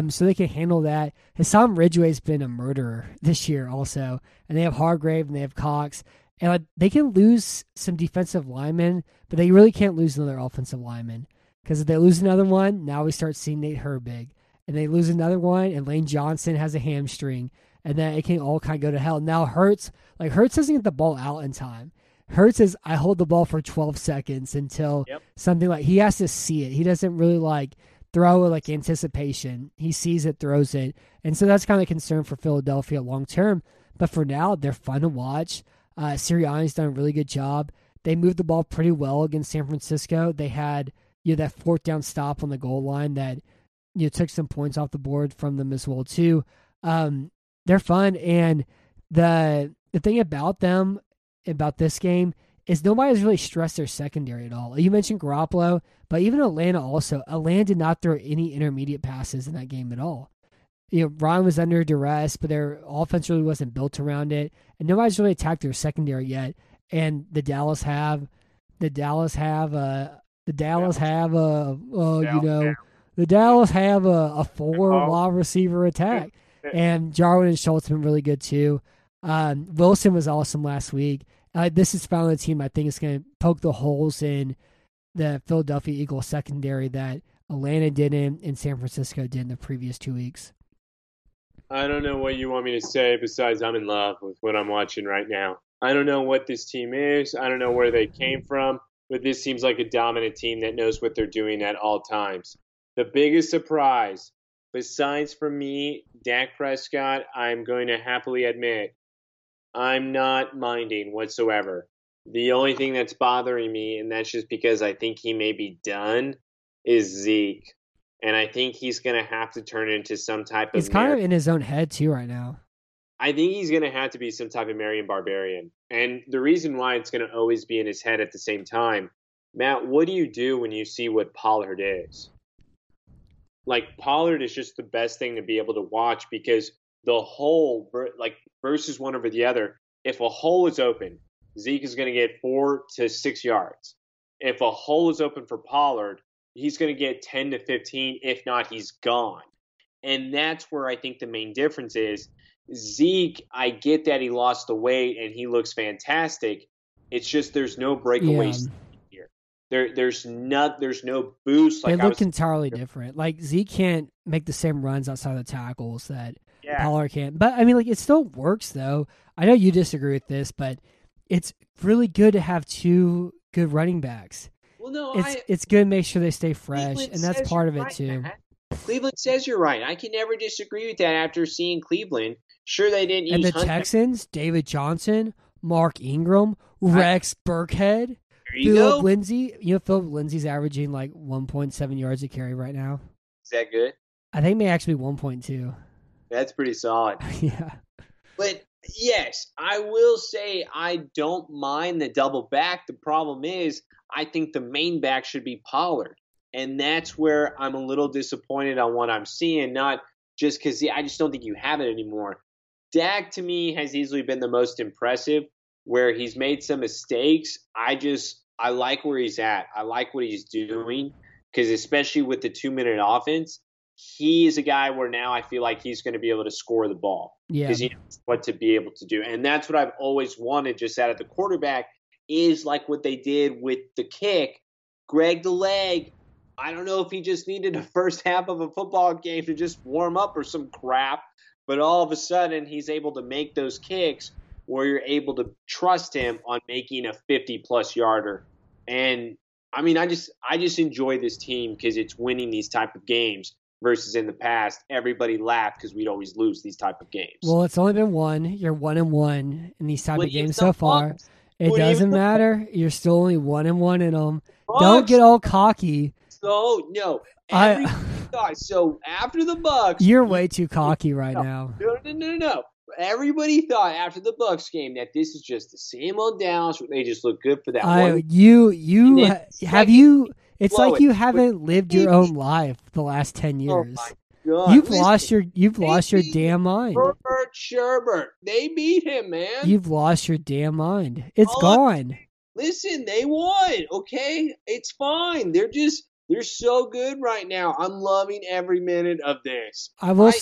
So they can handle that. Hassan Ridgeway's been a murderer this year also. And they have Hargrave and they have Cox. And they can lose some defensive linemen, but they really can't lose another offensive lineman. Because if they lose another one, now we start seeing Nate Herbig. And they lose another one, and Lane Johnson has a hamstring. And then it can all kind of go to hell. Now Hurts doesn't get the ball out in time. Hurts is, I hold the ball for 12 seconds until something like, he has to see it. He doesn't really throw anticipation. He sees it, throws it. And so that's kind of a concern for Philadelphia long-term. But for now, they're fun to watch. Sirianni's done a really good job. They moved the ball pretty well against San Francisco. They had that fourth down stop on the goal line that took some points off the board from them as well too. They're fun, and the thing about them, about this game, is nobody's really stressed their secondary at all. You mentioned Garoppolo, but even Atlanta also. Atlanta did not throw any intermediate passes in that game at all. Ryan was under duress, but their offense really wasn't built around it, and nobody's really attacked their secondary yet. And the Dallas have a four wide receiver attack. And Jarwin and Schultz have been really good, too. Wilson was awesome last week. This is finally a team I think is going to poke the holes in the Philadelphia Eagles secondary that Atlanta didn't and San Francisco did in the previous 2 weeks. I don't know what you want me to say besides I'm in love with what I'm watching right now. I don't know what this team is. I don't know where they came from. But this seems like a dominant team that knows what they're doing at all times. The biggest surprise, besides for me, Dak Prescott, I'm going to happily admit, I'm not minding whatsoever. The only thing that's bothering me, and that's just because I think he may be done, is Zeke. And I think he's going to have to turn into some type of... He's kind of in his own head, too, right now. I think he's going to have to be some type of Marian Barbarian. And the reason why it's going to always be in his head at the same time, Matt, what do you do when you see what Pollard is? Pollard is just the best thing to be able to watch because the hole, versus one over the other, if a hole is open, Zeke is going to get 4 to 6 yards. If a hole is open for Pollard, he's going to get 10 to 15. If not, he's gone. And that's where I think the main difference is. Zeke, I get that he lost the weight and he looks fantastic. It's just there's no breakaways. Yeah. There's no boost. It looked entirely different. Zeke can't make the same runs outside of the tackles that Pollard can. But, it still works, though. I know you disagree with this, but it's really good to have two good running backs. Well, no, it's good to make sure they stay fresh, Cleveland, and that's part of it, too. Cleveland says you're right. I can never disagree with that after seeing Cleveland. Sure, they didn't eat. And the Texans, David Johnson, Mark Ingram, Rex Burkhead. Philip Lindsay, Philip Lindsay's averaging 1.7 yards a carry right now. Is that good? I think may actually be 1.2. That's pretty solid. Yeah. But yes, I will say I don't mind the double back. The problem is I think the main back should be Pollard. And that's where I'm a little disappointed on what I'm seeing, not just because I just don't think you have it anymore. Dak, to me, has easily been the most impressive, where he's made some mistakes. I like where he's at. I like what he's doing, because especially with the two-minute offense, he is a guy where now I feel like he's going to be able to score the ball because he knows what to be able to do. And that's what I've always wanted just out of the quarterback is like what they did with the kick. Greg the Leg, I don't know if he just needed the first half of a football game to just warm up or some crap, but all of a sudden he's able to make those kicks where you're able to trust him on making a 50-plus yarder. And, I mean, I just enjoy this team because it's winning these type of games versus in the past, everybody laughed because we'd always lose these type of games. Well, it's only been one. You're 1-1 in these type of games so far. It doesn't matter. You're still only 1-1 in them. Don't get all cocky. So, no. So, after the Bucs. You're way too cocky right now. No. Everybody thought after the Bucs game that this is just the same old Dallas. They just look good for that one. It's like you haven't lived your own life the last 10 years. Oh my God. You've lost your damn mind. Sherbert, they beat him, man. You've lost your damn mind. It's gone. Listen, they won. Okay, it's fine. They're so good right now. I'm loving every minute of this. I will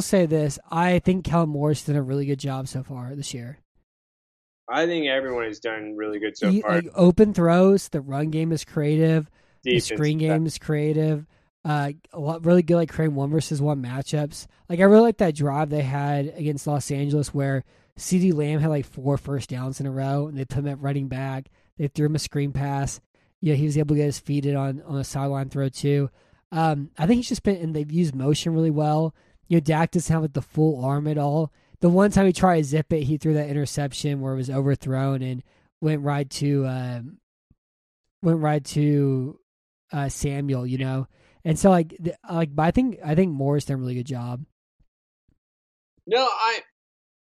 say this. I think Kellen Moore's done a really good job so far this year. I think everyone has done really good so far. Like open throws, the run game is creative. Defense. The screen game is creative. A lot really good, like creating 1-versus-1 matchups. Like I really like that drive they had against Los Angeles where CeeDee Lamb had like 4 first downs in a row, and they put him at running back. They threw him a screen pass. Yeah, he was able to get his feet in on a sideline throw too. I think he's just been, and they've used motion really well. You know, Dak doesn't have like the full arm at all. The one time he tried to zip it, he threw that interception where it was overthrown and went right to Samuel, you know. And so but I think Moore's done a really good job. No,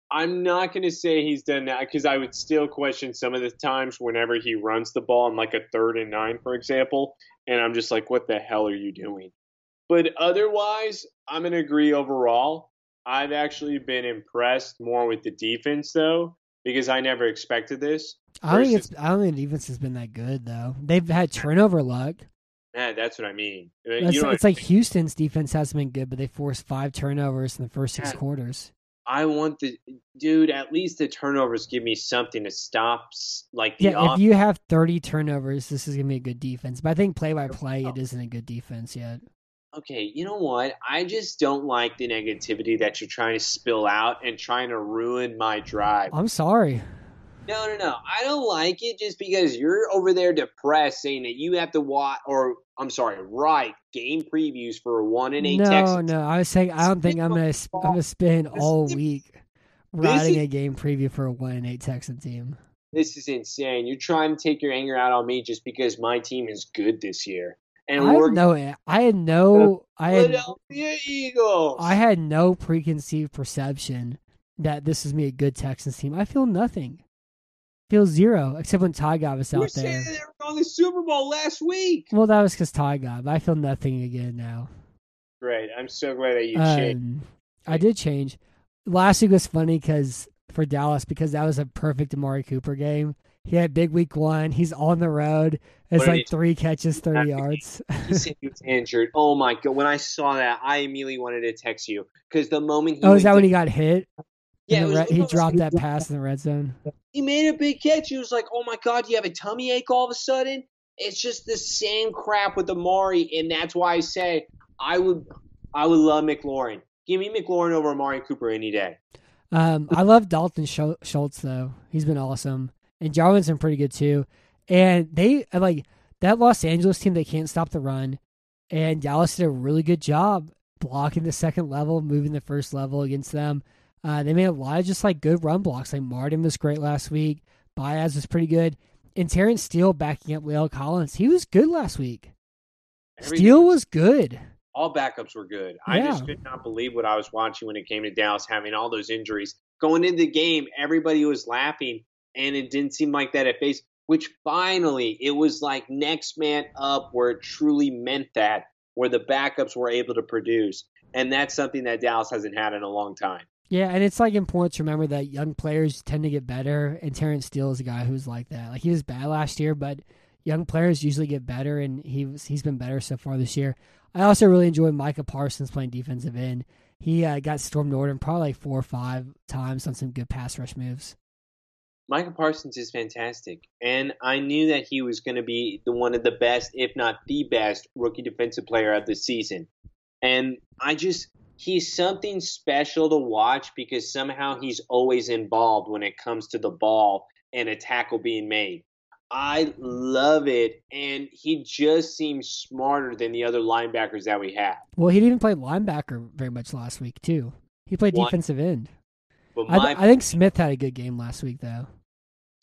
I'm not going to say he's done that because I would still question some of the times whenever he runs the ball on like a 3rd and 9, for example, and I'm just like, what the hell are you doing? But otherwise, I'm going to agree overall. I've actually been impressed more with the defense, though, because I never expected this. I don't think the defense has been that good, though. They've had turnover luck. Yeah, that's what I mean. It's like Houston's defense hasn't been good, but they forced 5 turnovers in the first 6 quarters. I want at least the turnovers give me something to stop. If you have 30 turnovers, this is going to be a good defense. But I think play-by-play, it isn't a good defense yet. Okay, you know what? I just don't like the negativity that you're trying to spill out and trying to ruin my drive. I'm sorry. No. I don't like it just because you're over there depressed saying that you have to write game previews for 1-8 Texans. No, I was saying I don't think I'm gonna spend all week writing a game preview for a 1-8 Texan team. This is insane. You're trying to take your anger out on me just because my team is good this year. And I had no preconceived perception that this is me a good Texans team. I feel nothing. Feel zero, except when Ty Cobb is out there. You were saying they were on the Super Bowl last week. Well, that was because Ty Cobb. I feel nothing again now. Great. I'm so glad that you changed. I did change. Last week was funny for Dallas because that was a perfect Amari Cooper game. He had big week one. He's on the road. It's like 3 catches, 30 yards. He said he was injured. Oh, my God. When I saw that, I immediately wanted to text you because the moment he... Oh, is that when he got hit? Yeah, he dropped that pass in the red zone. He made a big catch. He was like, oh, my God, you have a tummy ache all of a sudden? It's just the same crap with Amari, and that's why I say I would love McLaurin. Give me McLaurin over Amari Cooper any day. I love Dalton Schultz, though. He's been awesome. And Jarwin's been pretty good, too. And they, like, that Los Angeles team, they can't stop the run. And Dallas did a really good job blocking the second level, moving the first level against them. They made a lot of just like good run blocks. Like Martin was great last week. Baez was pretty good. And Terrence Steele backing up La'el Collins. He was good last week. Steele was good. all backups were good. Yeah. I just could not believe what I was watching when it came to Dallas having all those injuries. Going into the game, everybody was laughing, and it didn't seem like that at face, which finally it was like next man up where it truly meant that, where the backups were able to produce. And that's something that Dallas hasn't had in a long time. Yeah, and it's like important to remember that young players tend to get better, and Terrence Steele is a guy who's like that. Like, he was bad last year, but young players usually get better, and he's been better so far this year. I also really enjoyed Micah Parsons playing defensive end. He got stormed Norton probably like 4 or 5 times on some good pass rush moves. Micah Parsons is fantastic, and I knew that he was going to be one of the best, if not the best, rookie defensive player of the season. And he's something special to watch because somehow he's always involved when it comes to the ball and a tackle being made. I love it, and he just seems smarter than the other linebackers that we have. Well, he didn't even play linebacker very much last week, too. He played defensive end. But I think Smith had a good game last week, though.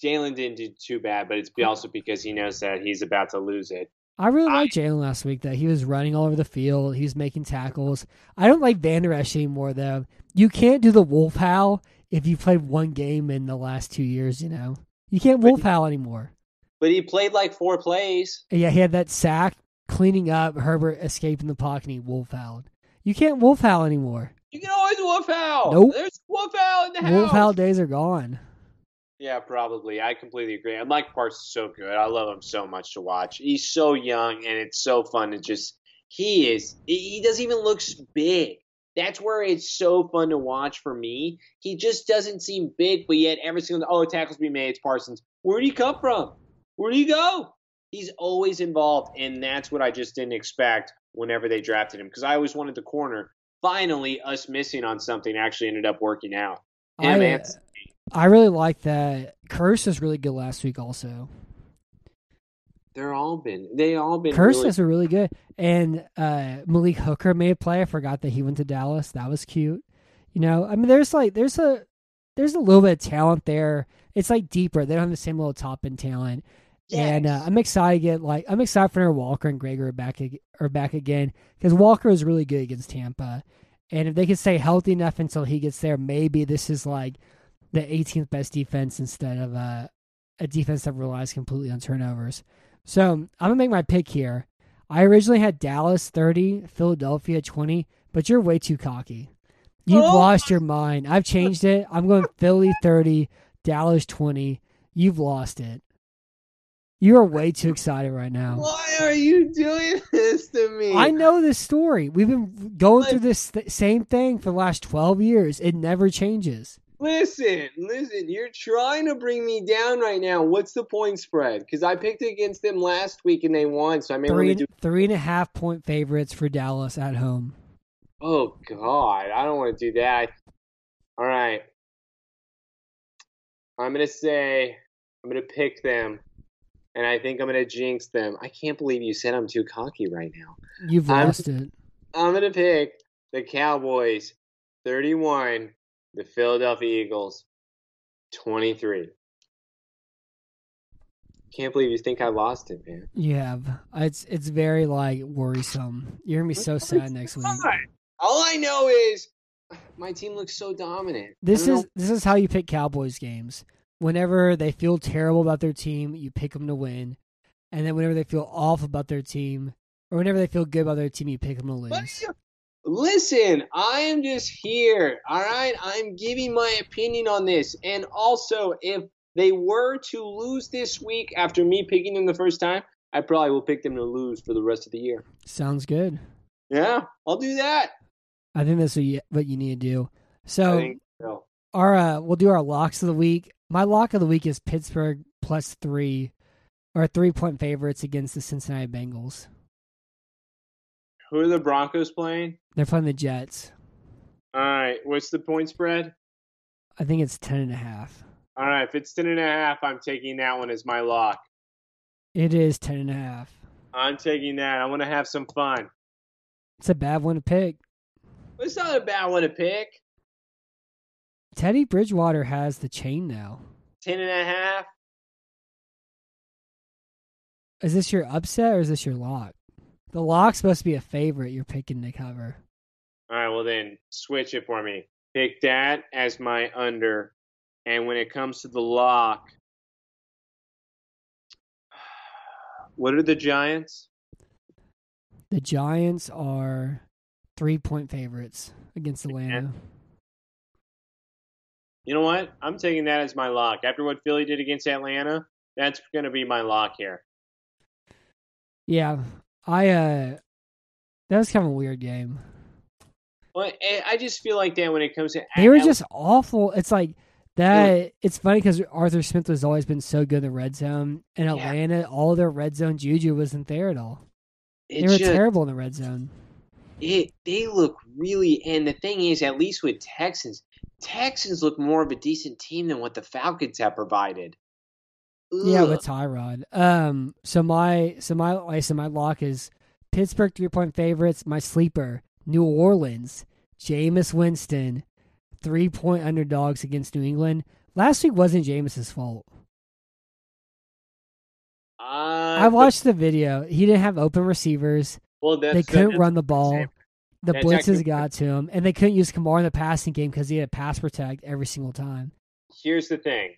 Jalen didn't do too bad, but it's also because he knows that he's about to lose it. I really liked Jalen last week, though. He was running all over the field. He was making tackles. I don't like Van Der Esch anymore, though. You can't do the wolf howl if you played one game in the last 2 years, you know. You can't wolf howl anymore. But he played like 4 plays. Yeah, he had that sack, cleaning up, Herbert escaping the pocket, and he wolf howled. You can't wolf howl anymore. You can always wolf howl. Nope. There's wolf howl in the house. Wolf howl days are gone. Yeah, probably. I completely agree. I like Parsons so good. I love him so much to watch. He's so young, and it's so fun to just – he doesn't even look big. That's where it's so fun to watch for me. He just doesn't seem big, but yet every single – tackles being made, it's Parsons. Where did he come from? Where did he go? He's always involved, and that's what I just didn't expect whenever they drafted him because I always wanted the corner. Finally, us missing on something actually ended up working out. I really like that. Curse was really good last week also. They all been. Curses were really good. And Malik Hooker made a play. I forgot that he went to Dallas. That was cute. You know, I mean, there's a little bit of talent there. It's like deeper. They don't have the same little top end talent. Yes. And I'm excited for Hunter Walker and Gregor are back again because Walker is really good against Tampa. And if they can stay healthy enough until he gets there, maybe this is like the 18th best defense instead of a defense that relies completely on turnovers. So I'm going to make my pick here. I originally had Dallas 30, Philadelphia 20, but you're way too cocky. You've lost your mind. I've changed it. I'm going Philly 30, Dallas 20. You've lost it. You are way too excited right now. Why are you doing this to me? I know this story. We've been going through this same thing for the last 12 years. It never changes. Listen, you're trying to bring me down right now. What's the point spread? Because I picked against them last week and they won, so I may want to do 3.5-point favorites for Dallas at home. Oh, God. I don't want to do that. All right. I'm going to pick them, and I think I'm going to jinx them. I can't believe you said I'm too cocky right now. You've lost it. I'm going to pick the Cowboys 31. The Philadelphia Eagles, 23. Can't believe you think I lost it, man. You have. It's very, worrisome. You're going to be so sad next week. All I know is my team looks so dominant. This is how you pick Cowboys games. Whenever they feel terrible about their team, you pick them to win. And then whenever they feel off about their team, or whenever they feel good about their team, you pick them to lose. Listen, I am just here, all right? I'm giving my opinion on this. And also, if they were to lose this week after me picking them the first time, I probably will pick them to lose for the rest of the year. Sounds good. Yeah, I'll do that. I think that's what you need to do. So. We'll do our locks of the week. My lock of the week is Pittsburgh plus 3, or 3-point favorites against the Cincinnati Bengals. Who are the Broncos playing? They're playing the Jets. All right. What's the point spread? I think it's 10.5. All right. If it's 10.5, I'm taking that one as my lock. It is 10.5. I'm taking that. I want to have some fun. It's a bad one to pick. It's not a bad one to pick. Teddy Bridgewater has the chain now. 10.5. Is this your upset or is this your lock? The lock's supposed to be a favorite you're picking to cover. All right, well then, switch it for me. Pick that as my under. And when it comes to the lock, what are the Giants? The Giants are 3-point favorites against Atlanta. You know what? I'm taking that as my lock. After what Philly did against Atlanta, that's going to be my lock here. Yeah, that was kind of a weird game. Well, I just feel like that when it comes to... They were just awful. It's like that. Yeah. It's funny because Arthur Smith has always been so good in the red zone. And Atlanta, all their red zone juju wasn't there at all. They were terrible in the red zone. They look really... And the thing is, at least with Texans look more of a decent team than what the Falcons have provided. Ugh. Yeah, with Tyrod. So my lock is Pittsburgh 3-point favorites. My sleeper, New Orleans, Jameis Winston, 3-point underdogs against New England. Last week wasn't Jameis's fault. I watched the video. He didn't have open receivers. Well, they couldn't run the ball. The blitzes got to him, and they couldn't use Kamara in the passing game because he had pass protect every single time. Here's the thing.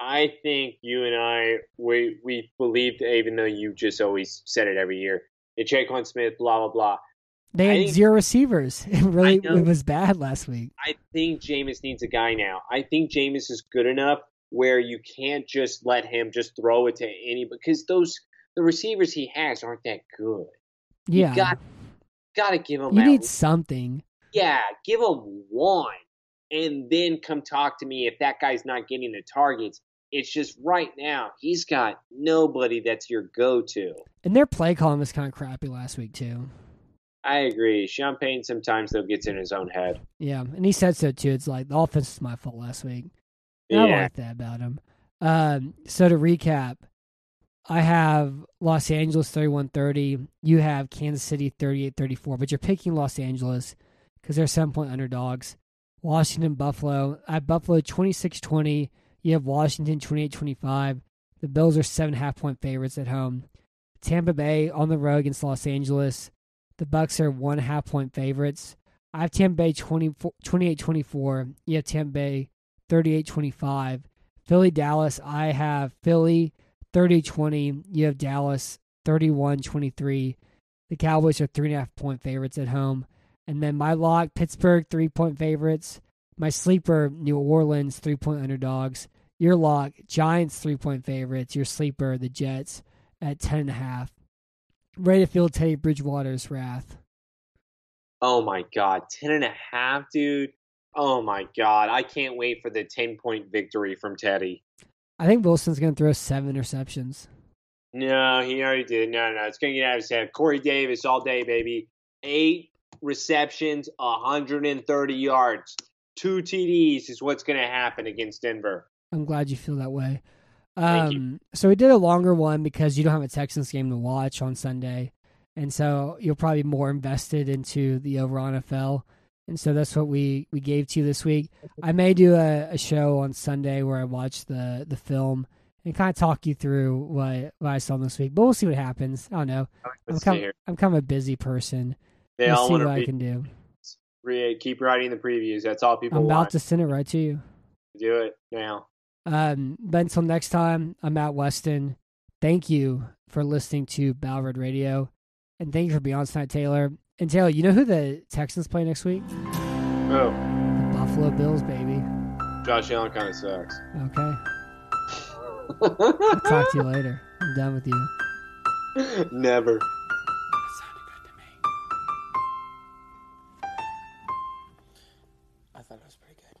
I think you and I, we believed, even though you just always said it every year, that Jaquan Smith, blah, blah, blah. They had zero receivers. It was bad last week. I think Jameis needs a guy now. I think Jameis is good enough where you can't just let him just throw it to any, because the receivers he has aren't that good. Yeah. You got to give him. You need something. Yeah, give him one, and then come talk to me if that guy's not getting the targets. It's just right now he's got nobody that's your go-to. And their play calling was kind of crappy last week too. I agree. Sean Payton sometimes though gets in his own head. Yeah, and he said so too. It's like the offense is my fault last week. Yeah. I like that about him. So to recap, I have Los Angeles 31-30. You have Kansas City 38-34, but you're picking Los Angeles because they're 7-point underdogs. Washington, Buffalo. I have Buffalo 26-20. You have Washington 28-25. The Bills are 7.5-point favorites at home. Tampa Bay on the road against Los Angeles. The Bucks are 1.5-point favorites. I have Tampa Bay 28-24. You have Tampa Bay 38-25. Philly, Dallas. I have Philly 30-20. You have Dallas 31-23. The Cowboys are 3.5-point favorites at home. And then my lock, Pittsburgh 3-point favorites. My sleeper, New Orleans 3-point underdogs. Your lock, Giants 3-point favorites. Your sleeper, the Jets at 10.5. Ready to feel Teddy Bridgewater's wrath. Oh my God, 10.5, dude. Oh my God, I can't wait for the 10-point victory from Teddy. I think Wilson's going to throw 7 interceptions. No, he already did. No, it's going to get out of his head. Corey Davis all day, baby. 8 receptions, 130 yards. 2 TDs is what's going to happen against Denver. I'm glad you feel that way. Thank you. So we did a longer one because you don't have a Texans game to watch on Sunday. And so you're probably more invested into the overall NFL. And so that's what we gave to you this week. I may do a show on Sunday where I watch the film and kind of talk you through what I saw this week. But we'll see what happens. I don't know. I'm kind of a busy person. We'll see what I can do. Keep writing the previews. That's all people want. I'm about to send it right to you. Do it now. But until next time, I'm Matt Weston. Thank you for listening to Ballard Radio. And thank you for being on tonight, Taylor. And Taylor, you know who the Texans play next week? Oh. The Buffalo Bills, baby. Josh Allen kind of sucks. Okay. I'll talk to you later. I'm done with you. Never. That sounded good to me. I thought it was pretty good.